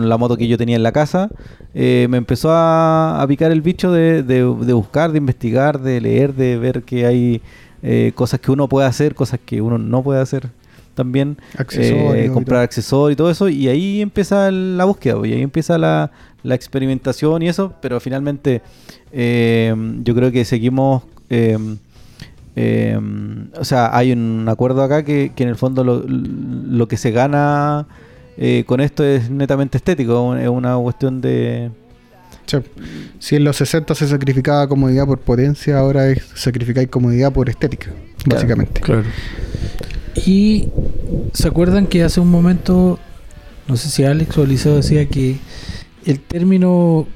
la moto que yo tenía en la casa, me empezó a picar el bicho de buscar, de investigar, de leer, de ver que hay cosas que uno puede hacer, cosas que uno no puede hacer también, comprar accesorios y todo eso, y ahí empieza la búsqueda, y ahí empieza la experimentación y eso, pero finalmente yo creo que seguimos o sea, hay un acuerdo acá que en el fondo lo que se gana con esto es netamente estético, es una cuestión de... Si en los 60 se sacrificaba comodidad por potencia, ahora es sacrificar comodidad por estética, básicamente. Claro. Y se acuerdan que hace un momento, no sé si Alex o Eliseo decía que el término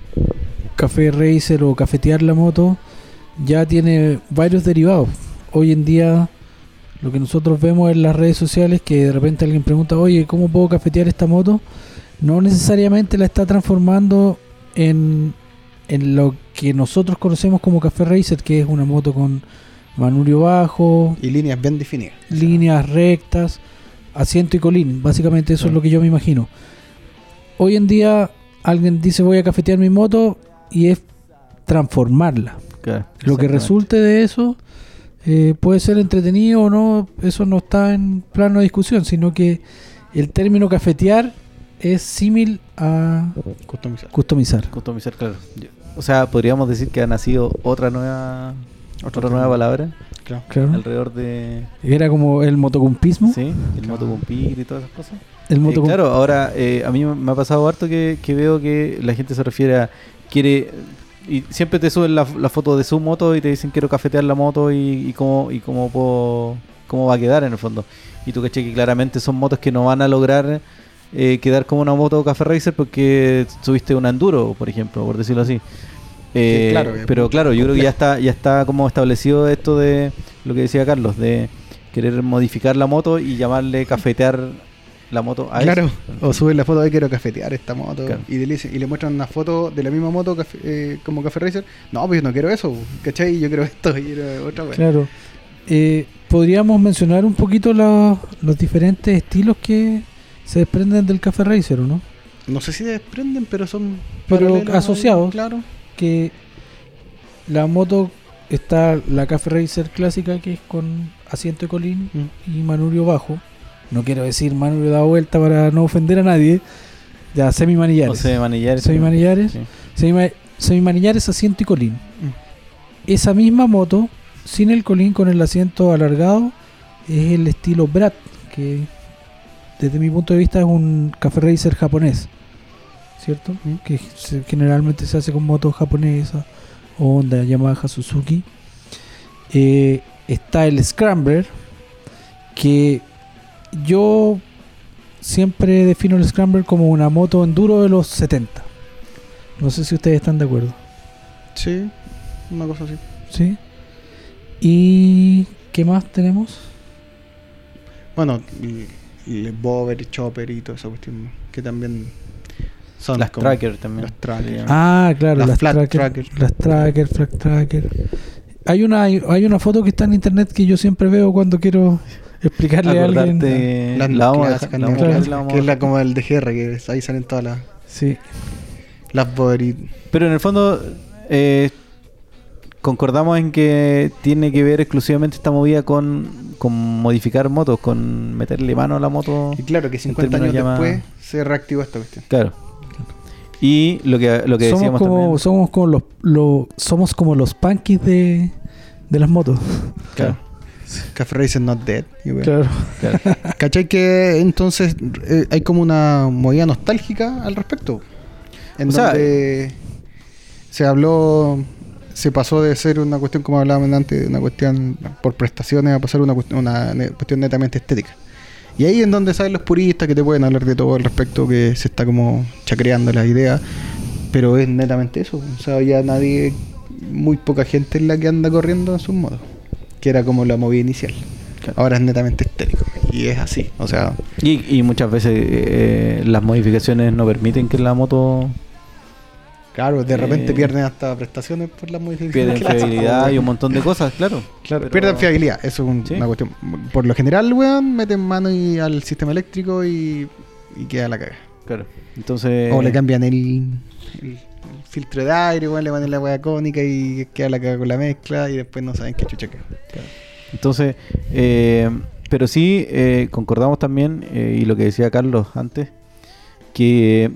Café Racer o cafetear la moto ya tiene varios derivados. Hoy en día lo que nosotros vemos en las redes sociales, que de repente alguien pregunta, oye, ¿cómo puedo cafetear esta moto? No necesariamente la está transformando en lo que nosotros conocemos como Café Racer, que es una moto con manurio bajo y líneas bien definidas, líneas rectas, asiento y colín, básicamente eso es lo que yo me imagino. Hoy en día alguien dice voy a cafetear mi moto y es transformarla. Okay, lo que resulte de eso puede ser entretenido o no, eso no está en plano de discusión, sino que el término cafetear es símil a customizar, claro. O sea, podríamos decir que ha nacido otra nueva palabra, claro, alrededor de... Era como el motocumpismo. Sí, el motocumpir y todas esas cosas. Claro, ahora a mí me ha pasado harto que veo que la gente se refiere a... quiere, y siempre te suben la foto de su moto y te dicen quiero cafetear la moto y cómo va a quedar en el fondo. Y tú caché que claramente son motos que no van a lograr... quedar como una moto Café Racer porque subiste un enduro, por ejemplo, por decirlo así. Sí, claro, pero claro, yo creo que ya está como establecido esto de lo que decía Carlos, de querer modificar la moto y llamarle cafetear la moto a eso. Claro, o suben la foto de quiero cafetear esta moto, claro. Y le muestran una foto de la misma moto como Café Racer. No, pues yo no quiero eso, ¿cachai? Yo quiero esto y otra vez. Claro. podríamos mencionar un poquito los diferentes estilos que se desprenden del Café Racer, ¿o no? No sé si se desprenden, pero son... Pero asociados, ahí, claro. Que la moto está la Café Racer clásica, que es con asiento de colín y manubrio bajo. No quiero decir manubrio dado vuelta para no ofender a nadie. Ya, semimanillares. O semimanillares. Semimanillares. Sí. Semimanillares, asiento y colín. Esa misma moto, sin el colín, con el asiento alargado, es el estilo Brat, que desde mi punto de vista es un Café Racer japonés, ¿cierto? Que generalmente se hace con motos japonesas, Honda, Yamaha, Suzuki. Está el Scrambler, que yo siempre defino el Scrambler como una moto enduro de los 70. No sé si ustedes están de acuerdo. Sí, una cosa así. Sí. ¿Y qué más tenemos? Bueno, el Bobber, Chopper y toda esa cuestión, que también son las Tracker también. Las Tracker. Ah, claro, las Flat Tracker. Las Tracker, Flat Tracker. Hay una foto que está en internet que yo siempre veo cuando quiero explicarle a alguien. Que es la como el DGR, que es, ahí salen todas las... Sí. Las Bobber. Pero en el fondo... concordamos en que tiene que ver exclusivamente esta movida con modificar motos, con meterle mano a la moto. Y claro que 50 años después se reactivó esta cuestión. Claro. Y lo que somos decíamos como, también. Somos como los punkies de las motos. Claro. Café Racer not dead. Claro. ¿Cachai que entonces hay como una movida nostálgica al respecto? O sea, se habló... Se pasó de ser una cuestión, como hablábamos antes, de una cuestión por prestaciones a pasar a una cuestión netamente estética. Y ahí es donde salen los puristas que te pueden hablar de todo al respecto, que se está como chacreando la idea, pero es netamente eso. O sea, ya nadie, muy poca gente es la que anda corriendo en sus modos, que era como la movida inicial. Claro. Ahora es netamente estético y es así. O sea, y muchas veces las modificaciones no permiten que la moto... Claro, de repente pierden hasta prestaciones por las modificaciones. Pierden fiabilidad y un montón de cosas, claro. Pierden fiabilidad, eso es una cuestión. Por lo general, weón, meten mano al sistema eléctrico y queda la caga. Claro, entonces... O le cambian el filtro de aire, weón, le ponen la weá cónica y queda la caga con la mezcla y después no saben qué chucha queda. Claro. Entonces, pero sí, concordamos también, y lo que decía Carlos antes, que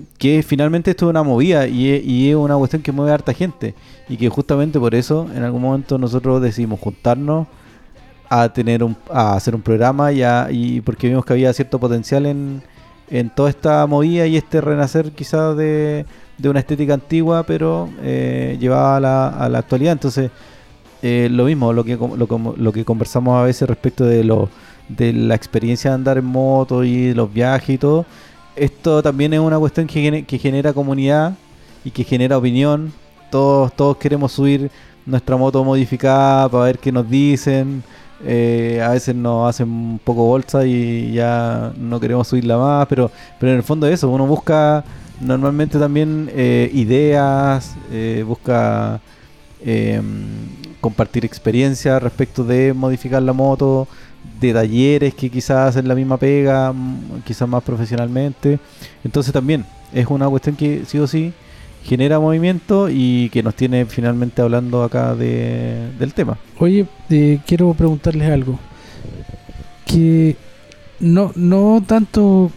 finalmente esto es una movida y es una cuestión que mueve a harta gente, y que justamente por eso en algún momento nosotros decidimos juntarnos a hacer un programa y porque vimos que había cierto potencial en toda esta movida y este renacer quizás de una estética antigua, pero llevada a la actualidad. Entonces lo mismo, lo que conversamos a veces respecto de la experiencia de andar en moto y los viajes y todo. Esto también es una cuestión que genera comunidad y que genera opinión. Todos queremos subir nuestra moto modificada para ver qué nos dicen. A veces nos hacen un poco bolsa y ya no queremos subirla más. Pero en el fondo es eso. Uno busca normalmente también ideas, busca compartir experiencias respecto de modificar la moto, de talleres que quizás hacen la misma pega, quizás más profesionalmente. Entonces también es una cuestión que sí o sí genera movimiento y que nos tiene finalmente hablando acá del tema. Oye, quiero preguntarles algo que no tanto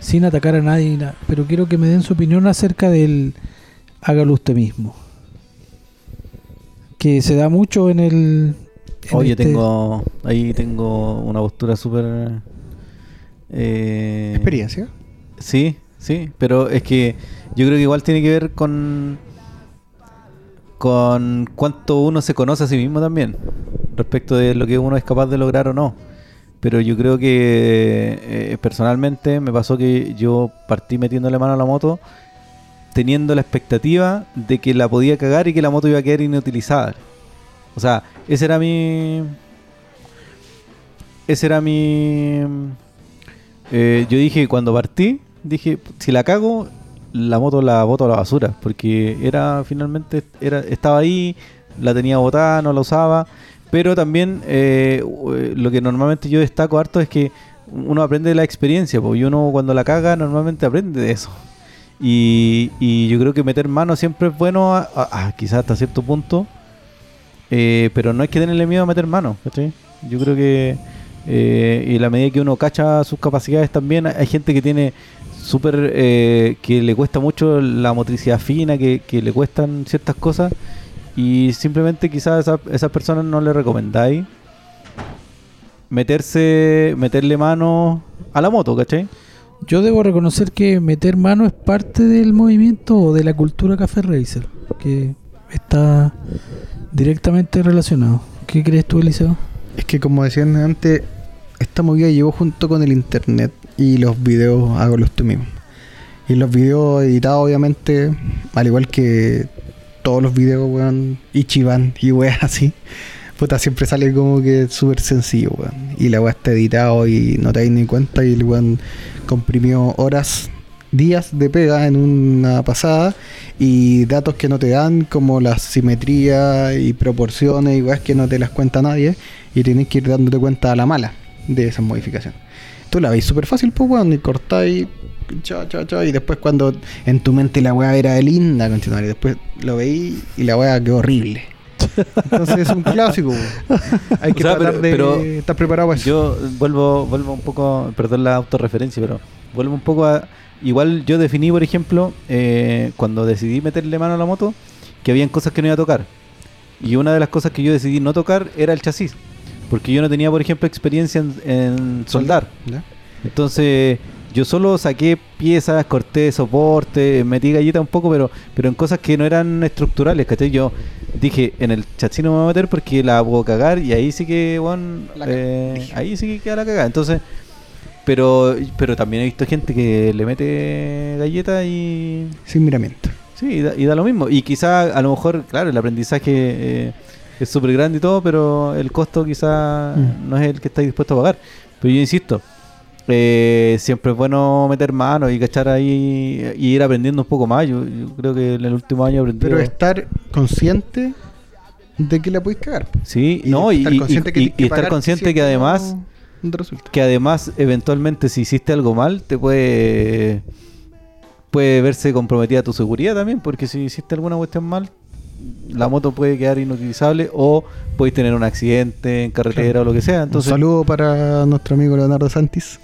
sin atacar a nadie, pero quiero que me den su opinión acerca del hágalo usted mismo, que se da mucho en el... Tengo una postura súper... ¿Experiencia? Sí, pero es que yo creo que igual tiene que ver con cuánto uno se conoce a sí mismo también, respecto de lo que uno es capaz de lograr o no. Pero yo creo que personalmente me pasó que yo partí metiéndole mano a la moto teniendo la expectativa de que la podía cagar y que la moto iba a quedar inutilizada. O sea, ese era mi yo dije, cuando partí, dije, si la cago, la moto la boto a la basura, porque era finalmente estaba ahí, la tenía botada, no la usaba. Pero también lo que normalmente yo destaco harto es que uno aprende de la experiencia, porque uno cuando la caga normalmente aprende de eso. Y yo creo que meter mano siempre es bueno, quizás hasta cierto punto, pero no hay que tenerle miedo a meter mano, ¿cachai? Yo creo que y la medida que uno cacha sus capacidades también, hay gente que tiene súper que le cuesta mucho la motricidad fina, que le cuestan ciertas cosas, y simplemente quizás esas personas no le recomendáis meterle mano a la moto, ¿cachai? Yo debo reconocer que meter mano es parte del movimiento o de la cultura Café Racer, que está directamente relacionado. ¿Qué crees tú, Eliseo? Es que, como decían antes, esta movida llegó junto con el internet y los videos, hágalos tú mismo. Y los videos editados, obviamente, al igual que todos los videos, weón, Ichiban y weas así, puta, siempre sale como que súper sencillo, weón. Y la wea está editado y no te das ni cuenta, y el weón comprimió horas, días de pega en una pasada, y datos que no te dan, como la simetría y proporciones, y weas que no te las cuenta nadie, y tienes que ir dándote cuenta a la mala de esas modificaciones. Tú la veis súper fácil, pues, weón, y cortáis, y después cuando en tu mente la wea era linda, continuar, y después lo veí y la wea quedó horrible. Entonces es un clásico. Hay que tratar de estar preparado para eso. Yo vuelvo un poco, perdón la autorreferencia, pero vuelvo un poco a... Igual yo definí, por ejemplo, cuando decidí meterle mano a la moto, que habían cosas que no iba a tocar. Y una de las cosas que yo decidí no tocar era el chasis, porque yo no tenía, por ejemplo, experiencia en soldar. Entonces yo solo saqué piezas, corté soporte, metí galleta un poco, pero en cosas que no eran estructurales, ¿cachai? Yo dije, en el chasis no me voy a meter porque la puedo cagar, y ahí sí que, bueno, ahí sí que queda la cagada. Entonces, pero también he visto gente que le mete galleta y... sin miramiento. Sí, y da lo mismo. Y quizá, a lo mejor, claro, el aprendizaje es súper grande y todo, pero el costo quizá no es el que estáis dispuesto a pagar. Pero yo insisto, siempre es bueno meter mano y cachar ahí y ir aprendiendo un poco más. Yo creo que en el último año aprendí. Pero estar consciente de que la podéis cagar. Sí, y no, estar consciente que además eventualmente si hiciste algo mal te puede verse comprometida tu seguridad también, porque si hiciste alguna cuestión mal, la moto puede quedar inutilizable o podéis tener un accidente en carretera, claro, o lo que sea. Entonces, un saludo para nuestro amigo Leonardo Santis.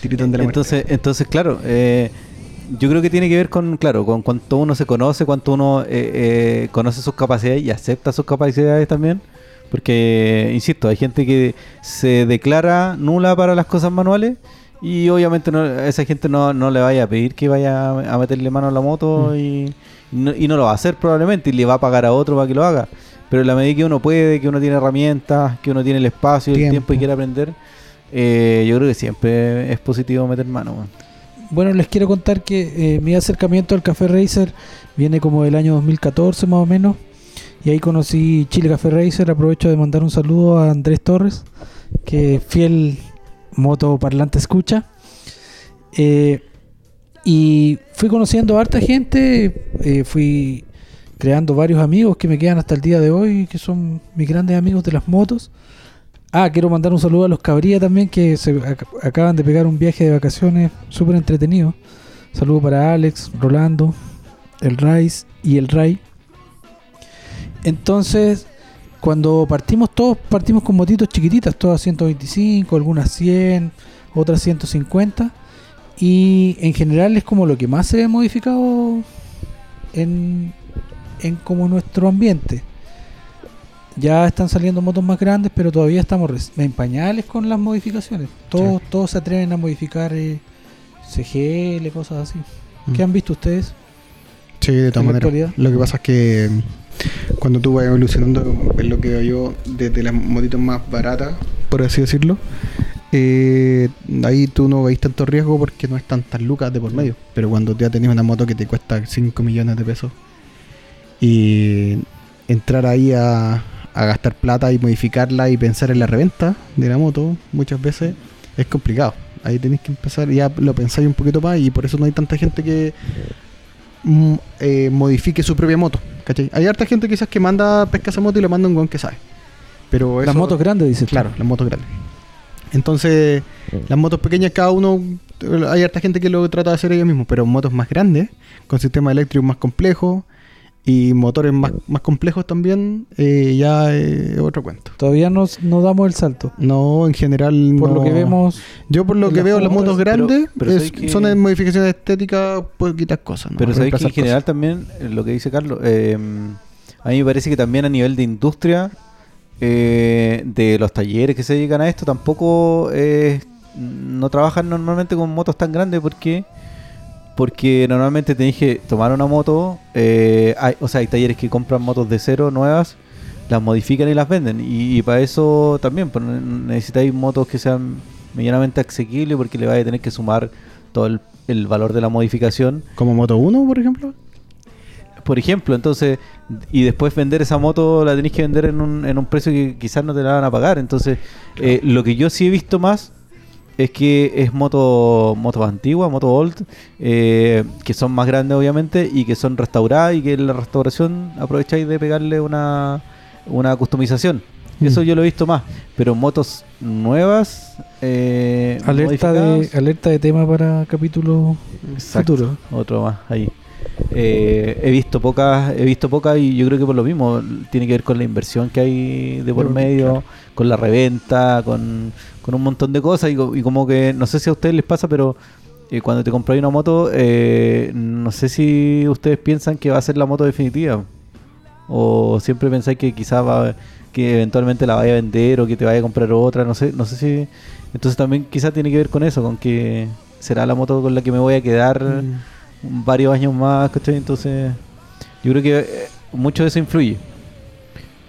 Tiritón de la muerte. Entonces claro, yo creo que tiene que ver con cuánto uno se conoce, cuánto uno conoce sus capacidades y acepta sus capacidades también, porque insisto, hay gente que se declara nula para las cosas manuales. Y obviamente a esa gente no le vaya a pedir que vaya a meterle mano a la moto y no lo va a hacer probablemente, y le va a pagar a otro para que lo haga. Pero en la medida que uno puede, que uno tiene herramientas, que uno tiene el espacio, el tiempo y quiere aprender, yo creo que siempre es positivo meter mano. Bueno, les quiero contar que mi acercamiento al Café Racer viene como del año 2014 más o menos, y ahí conocí Chile Café Racer. Aprovecho de mandar un saludo a Andrés Torres, que es fiel motoparlante escucha, y fui conociendo a harta gente, fui creando varios amigos que me quedan hasta el día de hoy, que son mis grandes amigos de las motos. Quiero mandar un saludo a los Cabría también, que se acaban de pegar un viaje de vacaciones súper entretenido. Saludo para Alex, Rolando, el Raiz y el Ray. Entonces, cuando partimos con motitos chiquititas, todas 125, algunas 100, otras 150, y en general es como lo que más se ha modificado en como nuestro ambiente. Ya están saliendo motos más grandes, pero todavía estamos en pañales con las modificaciones. Todos se atreven a modificar CGL, cosas así. ¿Qué han visto ustedes? Sí, de todas maneras. Lo que pasa es que cuando tú vas evolucionando, es lo que veo yo, desde las motitos más baratas, por así decirlo, ahí tú no veis tanto riesgo porque no es tantas lucas de por medio. Pero cuando ya tenés una moto que te cuesta 5 millones de pesos y entrar ahí a gastar plata y modificarla y pensar en la reventa de la moto, muchas veces es complicado. Ahí tenés que empezar, ya lo pensáis un poquito más, y por eso no hay tanta gente que modifique su propia moto, ¿cachai? Hay harta gente quizás que manda pesca esa moto y le manda un weón que sabe. Pero eso, las motos grandes, dices. Claro, las motos grandes. Entonces, las motos pequeñas, cada uno, hay harta gente que lo trata de hacer ellos mismos, pero motos más grandes, con sistemas eléctricos más complejos y motores más complejos también, ya es otro cuento. Todavía no damos el salto. No, en general por no. Por lo que vemos... Yo por lo que veo, las motos grandes pero son en modificaciones estéticas, poquitas cosas, ¿no? Pero sabéis que en general también, lo que dice Carlos, a mí me parece que también a nivel de industria... de los talleres que se dedican a esto tampoco no trabajan normalmente con motos tan grandes porque normalmente tenés que tomar una moto, hay talleres que compran motos de cero nuevas, las modifican y las venden, y para eso también necesitáis motos que sean medianamente asequibles porque le vais a tener que sumar todo el valor de la modificación, como Moto 1 por ejemplo, entonces, y después vender esa moto, la tenés que vender en un precio que quizás no te la van a pagar. Entonces, lo que yo sí he visto más es que es moto antigua, moto old, que son más grandes obviamente y que son restauradas, y que en la restauración aprovecháis de pegarle una customización. Eso yo lo he visto más, pero motos nuevas, alerta de tema para capítulo futuro. Otro más ahí. He visto pocas y yo creo que por lo mismo tiene que ver con la inversión que hay de por medio, claro, con la reventa, con un montón de cosas, y como que no sé si a ustedes les pasa, pero cuando te compráis una moto, no sé si ustedes piensan que va a ser la moto definitiva, o siempre pensáis que quizás que eventualmente la vaya a vender o que te vaya a comprar otra, no sé si, entonces también quizás tiene que ver con eso, con que será la moto con la que me voy a quedar varios años más, ¿cachai? Entonces yo creo que mucho de eso influye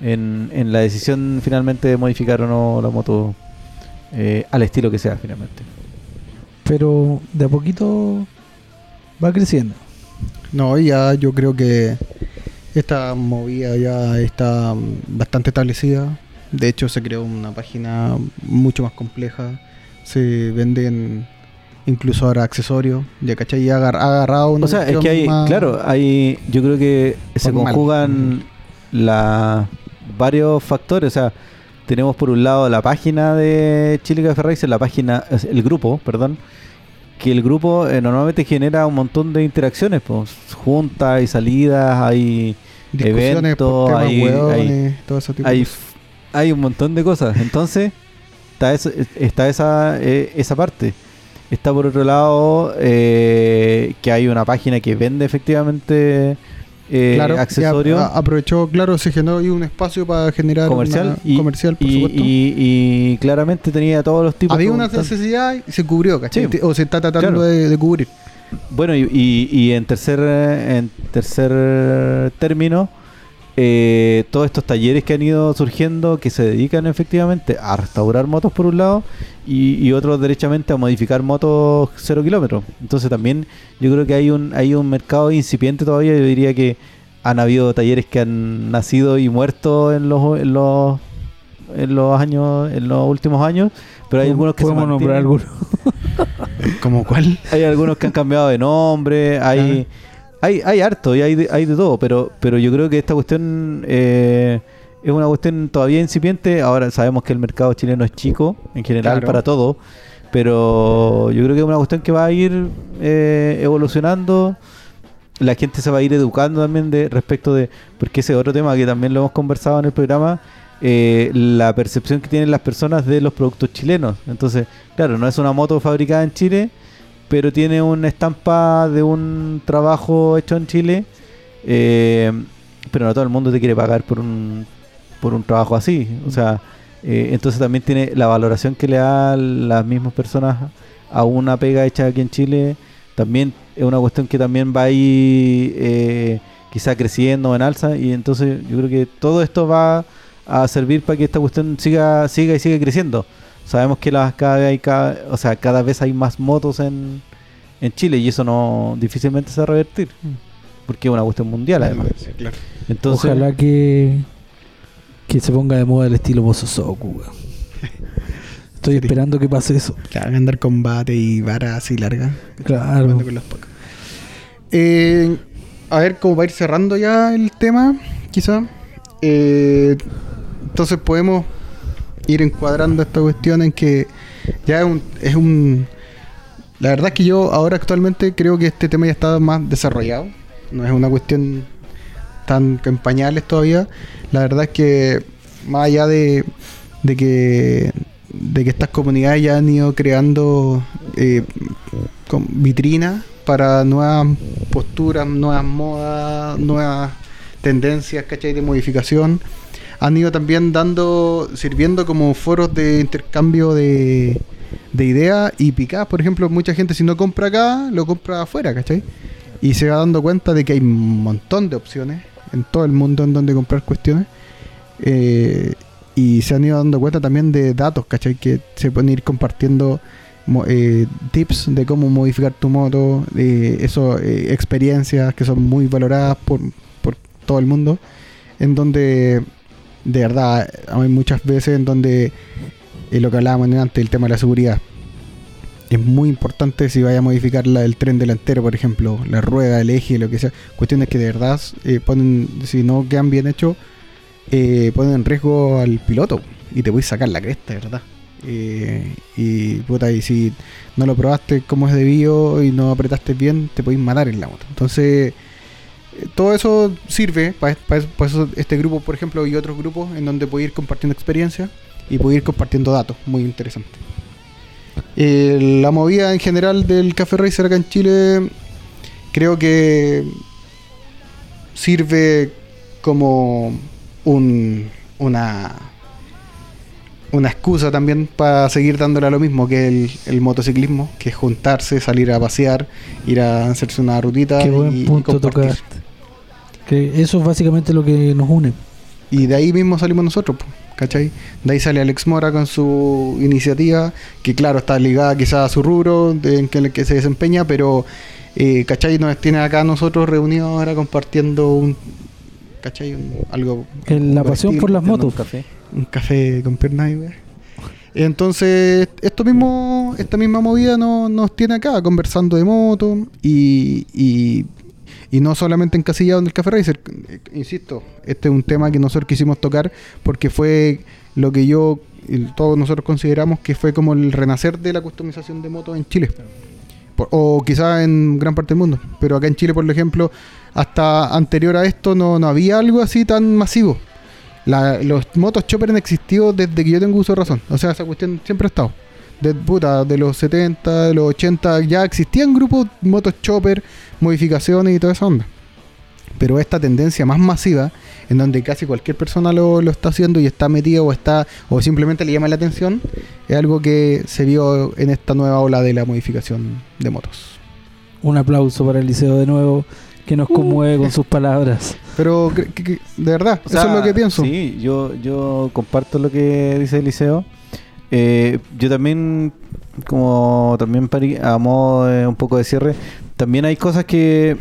en la decisión finalmente de modificar o no la moto, al estilo que sea finalmente, pero de a poquito va creciendo. No, ya yo creo que esta movida ya está bastante establecida, de hecho se creó una página mucho más compleja, se venden incluso ahora accesorios, ya, ¿cachai? Y agarrado una, o sea, es que hay, claro, hay, yo creo que se conjugan varios factores. O sea, tenemos por un lado la página de Chile Café Racer, el grupo normalmente genera un montón de interacciones, pues, juntas y salidas, hay eventos, hay todo ese tipo de cosas. Hay un montón de cosas. Entonces está esa parte. Está por otro lado, que hay una página que vende efectivamente accesorios. Se generó un espacio para generar comercial, por supuesto. Y claramente tenía todos los tipos. Había una necesidad y se cubrió, ¿cachai? Sí. O se está tratando de cubrir. Bueno, y en tercer término, todos estos talleres que han ido surgiendo, que se dedican efectivamente a restaurar motos por un lado, y otros derechamente a modificar motos 0 kilómetros. Entonces también yo creo que hay un mercado incipiente todavía. Yo diría que han habido talleres que han nacido y muerto en los últimos años, pero hay algunos que se mantienen. ¿Podemos nombrar algunos? ¿Cómo cuál? Hay algunos que han cambiado de nombre, hay... Hay harto y hay de todo, pero yo creo que esta cuestión es una cuestión todavía incipiente. Ahora sabemos que el mercado chileno es chico, en general, claro, para todo, pero yo creo que es una cuestión que va a ir evolucionando. La gente se va a ir educando también respecto de... Porque ese es otro tema que también lo hemos conversado en el programa, la percepción que tienen las personas de los productos chilenos. Entonces, claro, no es una moto fabricada en Chile, pero tiene una estampa de un trabajo hecho en Chile, pero no todo el mundo te quiere pagar por un trabajo así. O sea, entonces también tiene la valoración que le da las mismas personas a una pega hecha aquí en Chile. También es una cuestión que también va ahí, quizá creciendo en alza, y entonces yo creo que todo esto va a servir para que esta cuestión siga creciendo. Sabemos que cada vez hay más motos en Chile, y eso no difícilmente se va a revertir, porque es una cuestión mundial además. Sí, claro. Entonces, ojalá que se ponga de moda el estilo Mososoku. Estoy esperando que pase eso. Claro, andar combate y varas así largas. Claro. Con los a ver, como para ir cerrando ya el tema, quizá. Entonces podemos ir encuadrando esta cuestión en que ya es un... La verdad es que yo ahora actualmente creo que este tema ya está más desarrollado. No es una cuestión tan en pañales todavía. La verdad es que más allá de que estas comunidades ya han ido creando vitrinas para nuevas posturas, nuevas modas, nuevas tendencias, ¿cachai? De modificación. Han ido también sirviendo como foros de intercambio de ideas y picadas. Por ejemplo, mucha gente si no compra acá, lo compra afuera, ¿cachai? Y se va dando cuenta de que hay un montón de opciones en todo el mundo en donde comprar cuestiones. Y se han ido dando cuenta también de datos, ¿cachai? Que se pueden ir compartiendo tips de cómo modificar tu moto, experiencias que son muy valoradas por todo el mundo, en donde de verdad hay muchas veces en donde lo que hablábamos antes, el tema de la seguridad es muy importante. Si vaya a modificar el tren delantero, por ejemplo, la rueda, el eje, lo que sea, cuestiones que de verdad ponen, si no quedan bien hechos, ponen en riesgo al piloto y te puedes sacar la cresta, de verdad. Y si no lo probaste como es debido y no apretaste bien, te podés matar en la moto. Entonces todo eso sirve para eso, este grupo, por ejemplo, y otros grupos en donde puedes ir compartiendo experiencias y puedes ir compartiendo datos muy interesantes. La movida en general del Café Racer acá en Chile creo que sirve como una excusa también para seguir dándole a lo mismo que el motociclismo, que es juntarse, salir a pasear, ir a hacerse una rutita. Qué buen punto tocaste. Que eso es básicamente lo que nos une. Y de ahí mismo salimos nosotros, ¿cachai? De ahí sale Alex Mora con su iniciativa, que claro, está ligada quizás a su rubro en que se desempeña, pero ¿cachai? Nos tiene acá nosotros reunidos ahora compartiendo ¿cachai? Algo. La pasión por las motos. Un café con piernas, güey. Entonces, esta misma movida nos tiene acá conversando de moto y no solamente encasillado en el Café Racer. Insisto, este es un tema que nosotros quisimos tocar porque fue lo que yo y todos nosotros consideramos que fue como el renacer de la customización de motos en Chile. O quizás en gran parte del mundo. Pero acá en Chile, por ejemplo, hasta anterior a esto no había algo así tan masivo. Los motos chopper han existido desde que yo tengo uso de razón. O sea, esa cuestión siempre ha estado. De los 70, de los 80, ya existían grupos motos chopper, modificaciones y toda esa onda. Pero esta tendencia más masiva, en donde casi cualquier persona lo está haciendo y está metida o simplemente le llama la atención, es algo que se vio en esta nueva ola de la modificación de motos. Un aplauso para el Liceo de nuevo, que nos conmueve con sus palabras. Pero de verdad, o sea, eso es lo que pienso. Sí, yo comparto lo que dice el Liceo. Yo también, a modo de un poco de cierre, también hay cosas que,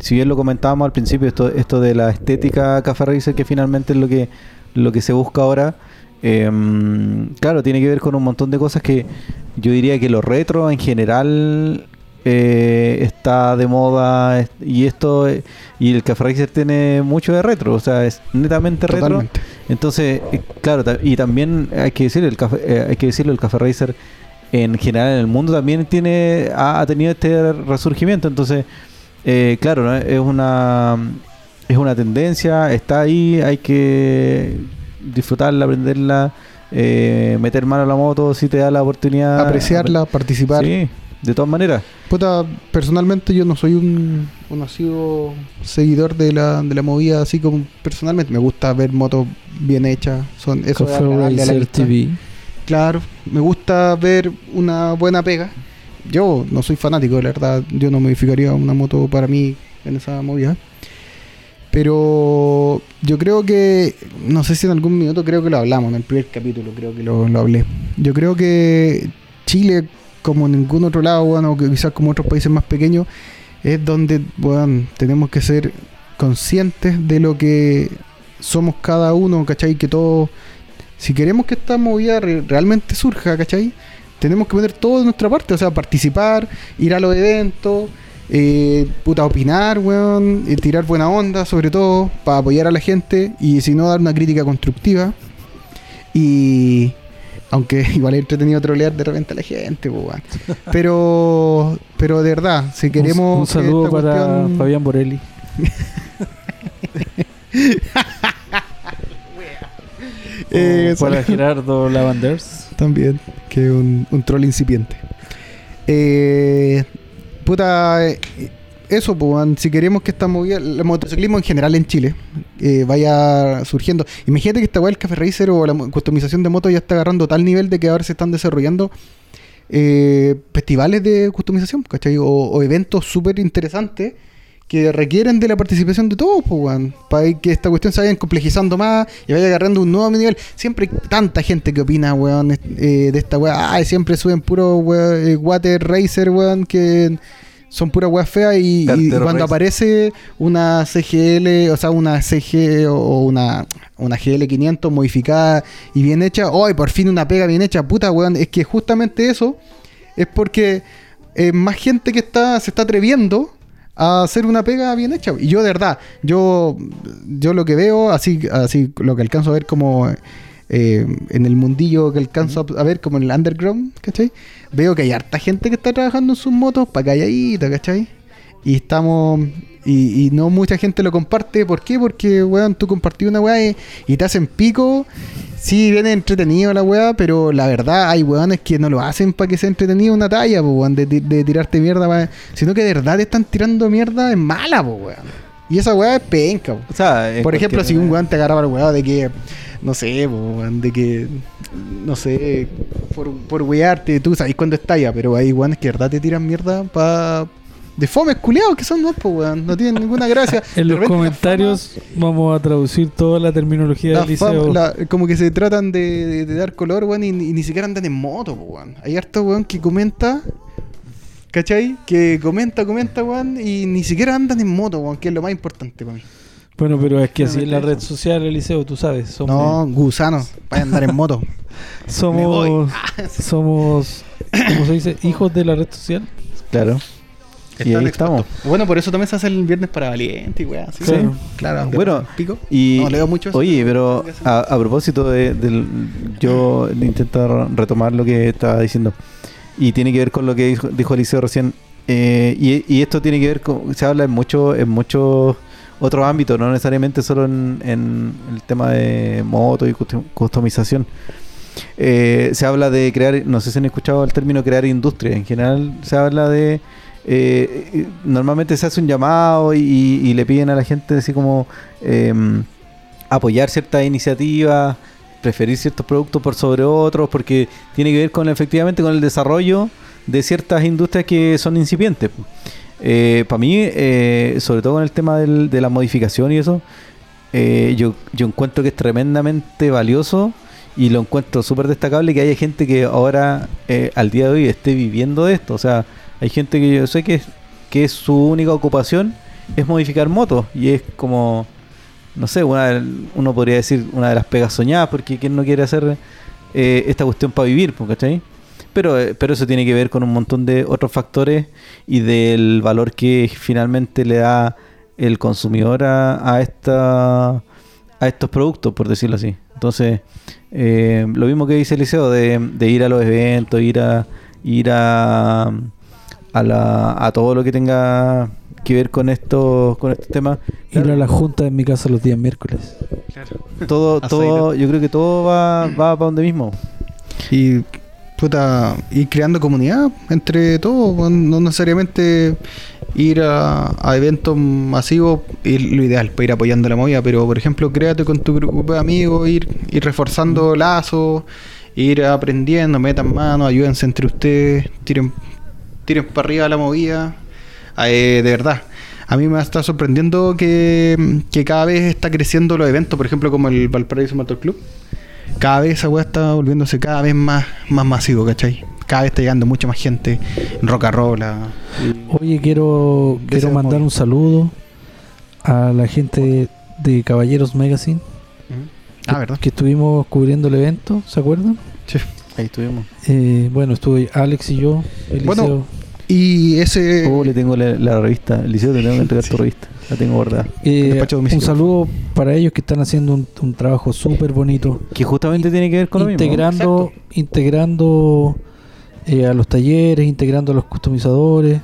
si bien lo comentábamos al principio, esto de la estética Café Racer, que finalmente es lo que se busca ahora, claro, tiene que ver con un montón de cosas que yo diría que lo retro en general está de moda, y el Café Racer tiene mucho de retro, o sea, es netamente retro. Totalmente. Entonces, claro, y también hay que decirlo, el Café Racer en general en el mundo también ha tenido este resurgimiento. Entonces, claro, ¿no? Es una tendencia, está ahí, hay que disfrutarla, aprenderla, meter mano a la moto si te da la oportunidad, apreciarla, participar. Sí, de todas maneras. Puta, personalmente yo no soy un asiduo seguidor de la movida así como personalmente. Me gusta ver motos bien hechas. Son eso de TV. Claro, me gusta ver una buena pega. Yo no soy fanático, la verdad. Yo no modificaría una moto para mí en esa movida. Pero yo creo que, no sé si en algún minuto, creo que lo hablamos en el primer capítulo, creo que lo hablé. Yo creo que Chile, como ningún otro lado, bueno, quizás como otros países más pequeños, es donde, bueno, tenemos que ser conscientes de lo que somos cada uno, ¿cachai? Que todos... Si queremos que esta movida realmente surja, ¿cachai? Tenemos que poner todo de nuestra parte, o sea, participar, ir a los eventos, Puta, opinar, weón, tirar buena onda, sobre todo, para apoyar a la gente, y si no, dar una crítica constructiva. Y aunque igual es entretenido trolear de repente a la gente, pues, weón. Pero de verdad, si queremos. Un saludo para cuestión... Fabián Borelli. Para Gerardo Lavanders. También, que es un troll incipiente. Puta, eso, pues, si queremos que esta movida, el motociclismo en general en Chile, vaya surgiendo. Imagínate que esta weá del Café Racer o la customización de motos ya está agarrando tal nivel de que ahora se están desarrollando festivales de customización, ¿cachai? O eventos súper interesantes que requieren de la participación de todos, pues, weón, para que esta cuestión se vaya complejizando más y vaya agarrando un nuevo nivel. Siempre hay tanta gente que opina, weón, de esta weá. Ay, siempre suben puro weón, water racer, weón, que son pura weá fea. Y cuando aparece una CGL, o sea, una CG o una GL500 modificada y bien hecha, ¡ay, por fin una pega bien hecha! Puta, weón, es que justamente eso es porque más gente que se está atreviendo a hacer una pega bien hecha. Y yo de verdad, yo lo que veo, así lo que alcanzo a ver como en el mundillo que alcanzo a ver como en el underground, ¿cachai? Veo que hay harta gente que está trabajando en sus motos para calladita, ¿cachai? Y estamos... Y no mucha gente lo comparte. ¿Por qué? Porque, weón, tú compartís una weá y te hacen pico. Sí, viene entretenido la weá, pero la verdad hay weones que no lo hacen para que sea entretenido una talla, po, weón, de tirarte mierda, weón, sino que de verdad te están tirando mierda en mala, po, weón. Y esa weá es penca, po. O sea, por ejemplo, si un weón te agarraba el weón de que, no sé, po, weón, de que, no sé, por wearte, tú sabes cuándo es talla, pero hay weones que de verdad te tiran mierda para... De fomes culeados que son dos, pues, weón. No tienen ninguna gracia. En los comentarios vamos a traducir toda la terminología del liceo. Como que se tratan de dar color, weón, y ni siquiera andan en moto, pues, weón. Hay harto, weón, que comenta, ¿cachai? Que comenta, weón, y ni siquiera andan en moto, weón, que es lo más importante para mí. Bueno, pero es que así en la red social, el liceo, tú sabes. Somos... No, gusanos, para andar en moto. somos, ¿cómo se dice? Hijos de la red social. Claro. Y ahí estamos. Bueno, por eso también se hace el viernes para Valiente y weá. ¿Sí? Sí, claro. Bueno, pico. Y no, leo mucho eso. Oye, pero a propósito yo intento retomar lo que estaba diciendo. Y tiene que ver con lo que dijo Eliseo recién. Y esto tiene que ver con... Se habla en muchos otros ámbitos, no necesariamente solo en el tema de moto y customización. Se habla de crear... No sé si han escuchado el término crear industria. En general se habla de... normalmente se hace un llamado y le piden a la gente así como apoyar ciertas iniciativas, preferir ciertos productos por sobre otros, porque tiene que ver con efectivamente con el desarrollo de ciertas industrias que son incipientes. Para mí, sobre todo con el tema de la modificación y eso, yo encuentro que es tremendamente valioso y lo encuentro súper destacable que haya gente que ahora al día de hoy esté viviendo de esto. O sea, hay gente que yo sé que su única ocupación es modificar motos. Y es como, no sé, uno podría decir una de las pegas soñadas, porque ¿quién no quiere hacer esta cuestión para vivir? ¿Cachai? Pero eso tiene que ver con un montón de otros factores y del valor que finalmente le da el consumidor a estos productos, por decirlo así. Entonces, lo mismo que dice Eliseo, de ir a los eventos, ir a todo lo que tenga que ver con estos temas. Claro. Ir a la junta en mi casa los días miércoles. Claro. Todo, yo creo que todo va para donde mismo. Y puta, ir creando comunidad entre todos, no necesariamente ir a eventos masivos, ir lo ideal para ir apoyando la movida, pero por ejemplo, créate con tu grupo de amigos, ir reforzando lazos, ir aprendiendo, metan mano, ayúdense entre ustedes, tiren para arriba la movida. De verdad, a mí me está sorprendiendo que cada vez está creciendo los eventos, por ejemplo, como el Valparaíso Motor Club. Cada vez esa weá está volviéndose cada vez más masivo, ¿cachai? Cada vez está llegando mucha más gente en Rocarola. Oye, quiero mandar un saludo a la gente de Caballeros Magazine. ¿Verdad? Que estuvimos cubriendo el evento, ¿se acuerdan? Sí. Ahí estuvimos. Bueno, estuve Alex y yo, Eliseo. Bueno, Y ese... Oh, le tengo la revista. Liceo, te tengo que entregar tu revista. La tengo guardada. Un saludo para ellos que están haciendo un trabajo súper bonito. Que justamente tiene que ver con lo mismo. Integrando a los talleres, integrando a los customizadores,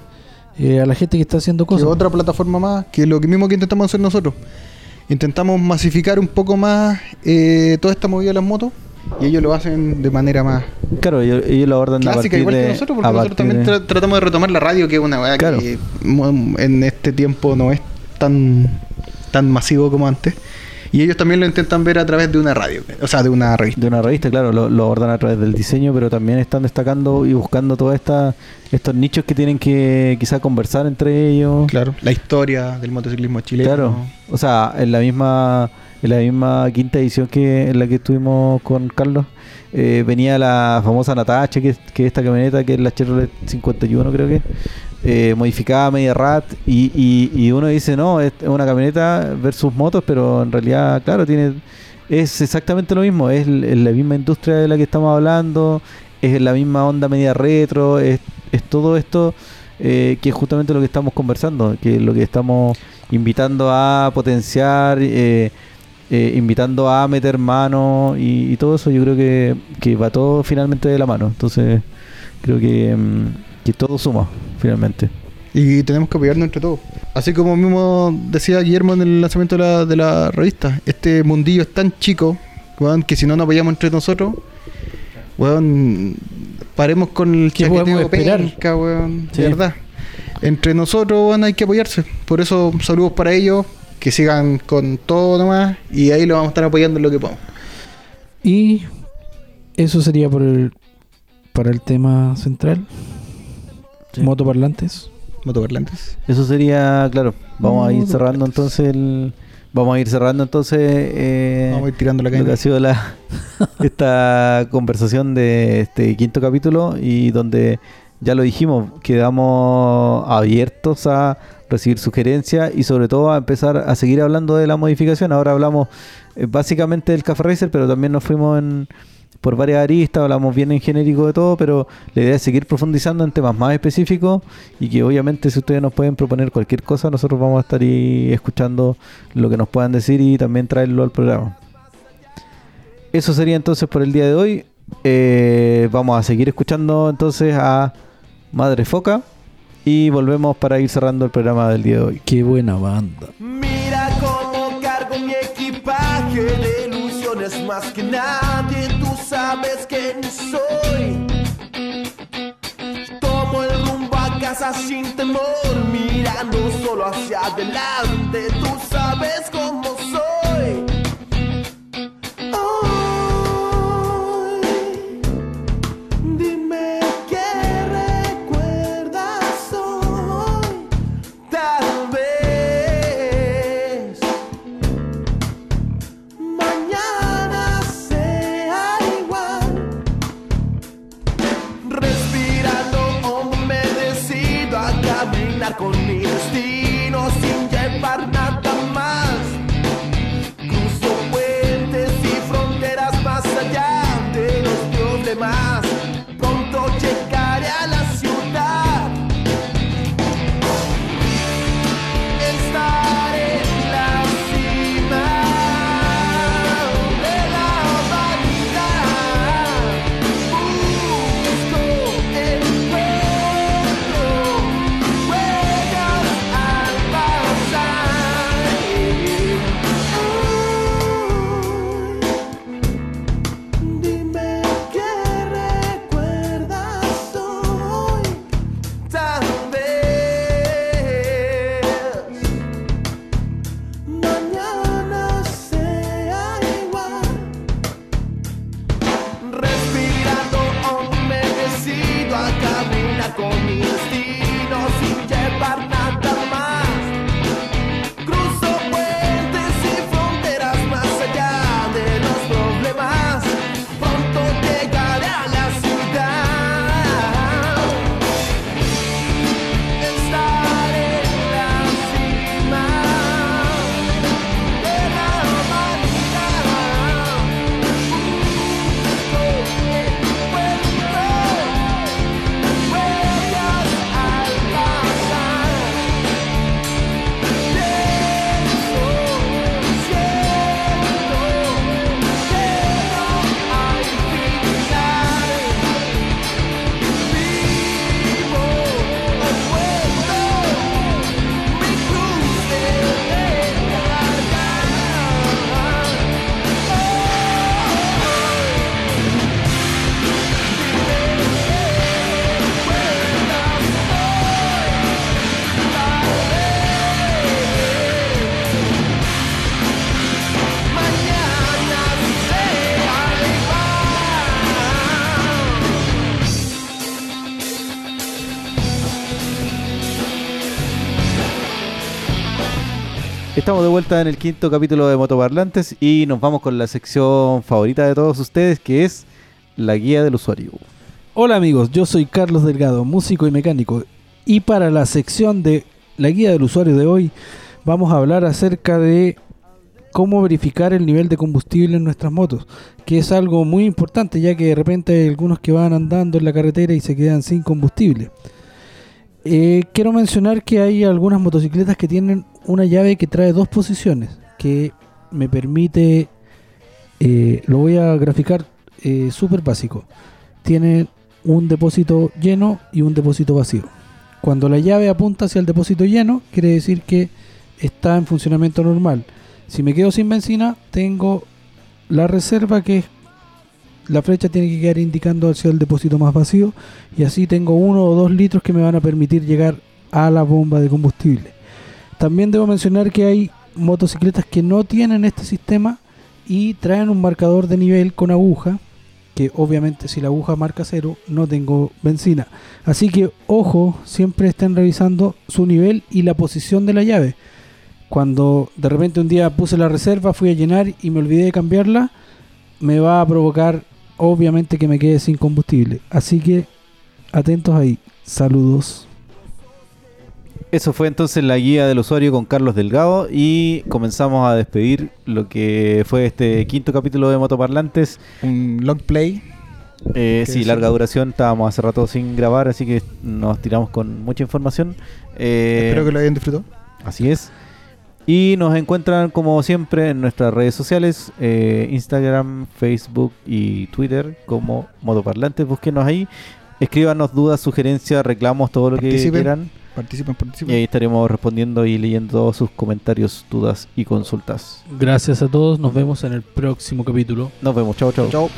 a la gente que está haciendo cosas. Que otra plataforma más, que lo mismo que intentamos hacer nosotros. Intentamos masificar un poco más toda esta movida de las motos. Y ellos lo hacen de manera más... Claro, ellos lo abordan clásica, igual que nosotros, porque nosotros también tratamos de retomar la radio, que es una weá que en este tiempo no es tan masivo como antes. Y ellos también lo intentan ver a través de una radio, o sea, de una revista. De una revista, claro, lo abordan a través del diseño, pero también están destacando y buscando todos estos nichos que tienen que quizá conversar entre ellos. Claro, la historia del motociclismo chileno. Claro, o sea, en la misma quinta edición que en la que estuvimos con Carlos, venía la famosa Natasha, que es esta camioneta, que es la Chevrolet 51, creo que, modificada media rat, y uno dice, no, es una camioneta versus motos, pero en realidad, claro, es exactamente lo mismo, es la misma industria de la que estamos hablando, es la misma onda media retro, es todo esto... que es justamente lo que estamos conversando, que es lo que estamos invitando a potenciar, invitando a meter mano y todo eso. Yo creo que va todo finalmente de la mano, entonces creo que todo suma finalmente. Y tenemos que apoyarnos entre todos. Así como mismo decía Guillermo en el lanzamiento de la revista, este mundillo es tan chico, weón, que si no nos apoyamos entre nosotros, weón, paremos con el chaqueteo penca, weón, sí. De verdad. Entre nosotros, weón, hay que apoyarse. Por eso, saludos para ellos, que sigan con todo nomás, y ahí lo vamos a estar apoyando en lo que podamos. Y eso sería para el tema central. Sí. Motoparlantes. Eso sería, claro. Vamos a ir cerrando entonces. Vamos a ir tirando la caña. Lo que ha sido esta conversación de este quinto capítulo, y donde ya lo dijimos, quedamos abiertos a recibir sugerencias y sobre todo a empezar a seguir hablando de la modificación. Ahora hablamos básicamente del Café Racer, pero también nos fuimos por varias aristas, hablamos bien en genérico de todo, pero la idea es seguir profundizando en temas más específicos, y que obviamente si ustedes nos pueden proponer cualquier cosa, nosotros vamos a estar ahí escuchando lo que nos puedan decir y también traerlo al programa. Eso sería entonces por el día de hoy. Vamos a seguir escuchando entonces a Madre Foca y volvemos para ir cerrando el programa del día de hoy. ¡Qué buena banda! Mira cómo cargo mi equipaje de ilusiones más que nadie. Sabes que no soy. Tomo el rumbo a casa sin temor, mirando solo hacia adelante. Tú sabes cómo soy. Con mi destino sin llevar nada más, cruzo puentes y fronteras más allá de los problemas. Pronto llegaré a la ciudad, estaré en la cima de la vanidad. Busco el Estamos de vuelta en el quinto capítulo de Motoparlantes y nos vamos con la sección favorita de todos ustedes, que es la guía del usuario. Hola amigos, yo soy Carlos Delgado, músico y mecánico, y para la sección de la guía del usuario de hoy vamos a hablar acerca de cómo verificar el nivel de combustible en nuestras motos, que es algo muy importante, ya que de repente hay algunos que van andando en la carretera y se quedan sin combustible. Quiero mencionar que hay algunas motocicletas que tienen una llave que trae dos posiciones, que me permite, lo voy a graficar súper básico, tiene un depósito lleno y un depósito vacío. Cuando la llave apunta hacia el depósito lleno, quiere decir que está en funcionamiento normal. Si me quedo sin benzina, tengo la reserva, que la flecha tiene que quedar indicando hacia el depósito más vacío, y así tengo 1 o 2 litros que me van a permitir llegar a la bomba de combustible. También debo mencionar que hay motocicletas que no tienen este sistema y traen un marcador de nivel con aguja, que obviamente si la aguja marca 0 no tengo benzina, así que ojo, siempre estén revisando su nivel y la posición de la llave. Cuando de repente un día puse la reserva, fui a llenar y me olvidé de cambiarla, me va a provocar obviamente que me quede sin combustible, así que atentos ahí. Saludos. Eso fue entonces la guía del usuario con Carlos Delgado, y comenzamos a despedir lo que fue este quinto capítulo de Motoparlantes. Un long play. Sí, larga duración. Estábamos hace rato sin grabar, así que nos tiramos con mucha información. Espero que lo hayan disfrutado. Así es. Y nos encuentran como siempre en nuestras redes sociales, Instagram, Facebook y Twitter como Motoparlantes. Búsquenos ahí. Escríbanos dudas, sugerencias, reclamos, todo lo que quieran. Participen. Y ahí estaremos respondiendo y leyendo todos sus comentarios, dudas y consultas. Gracias a todos, nos vemos en el próximo capítulo. Nos vemos, chao.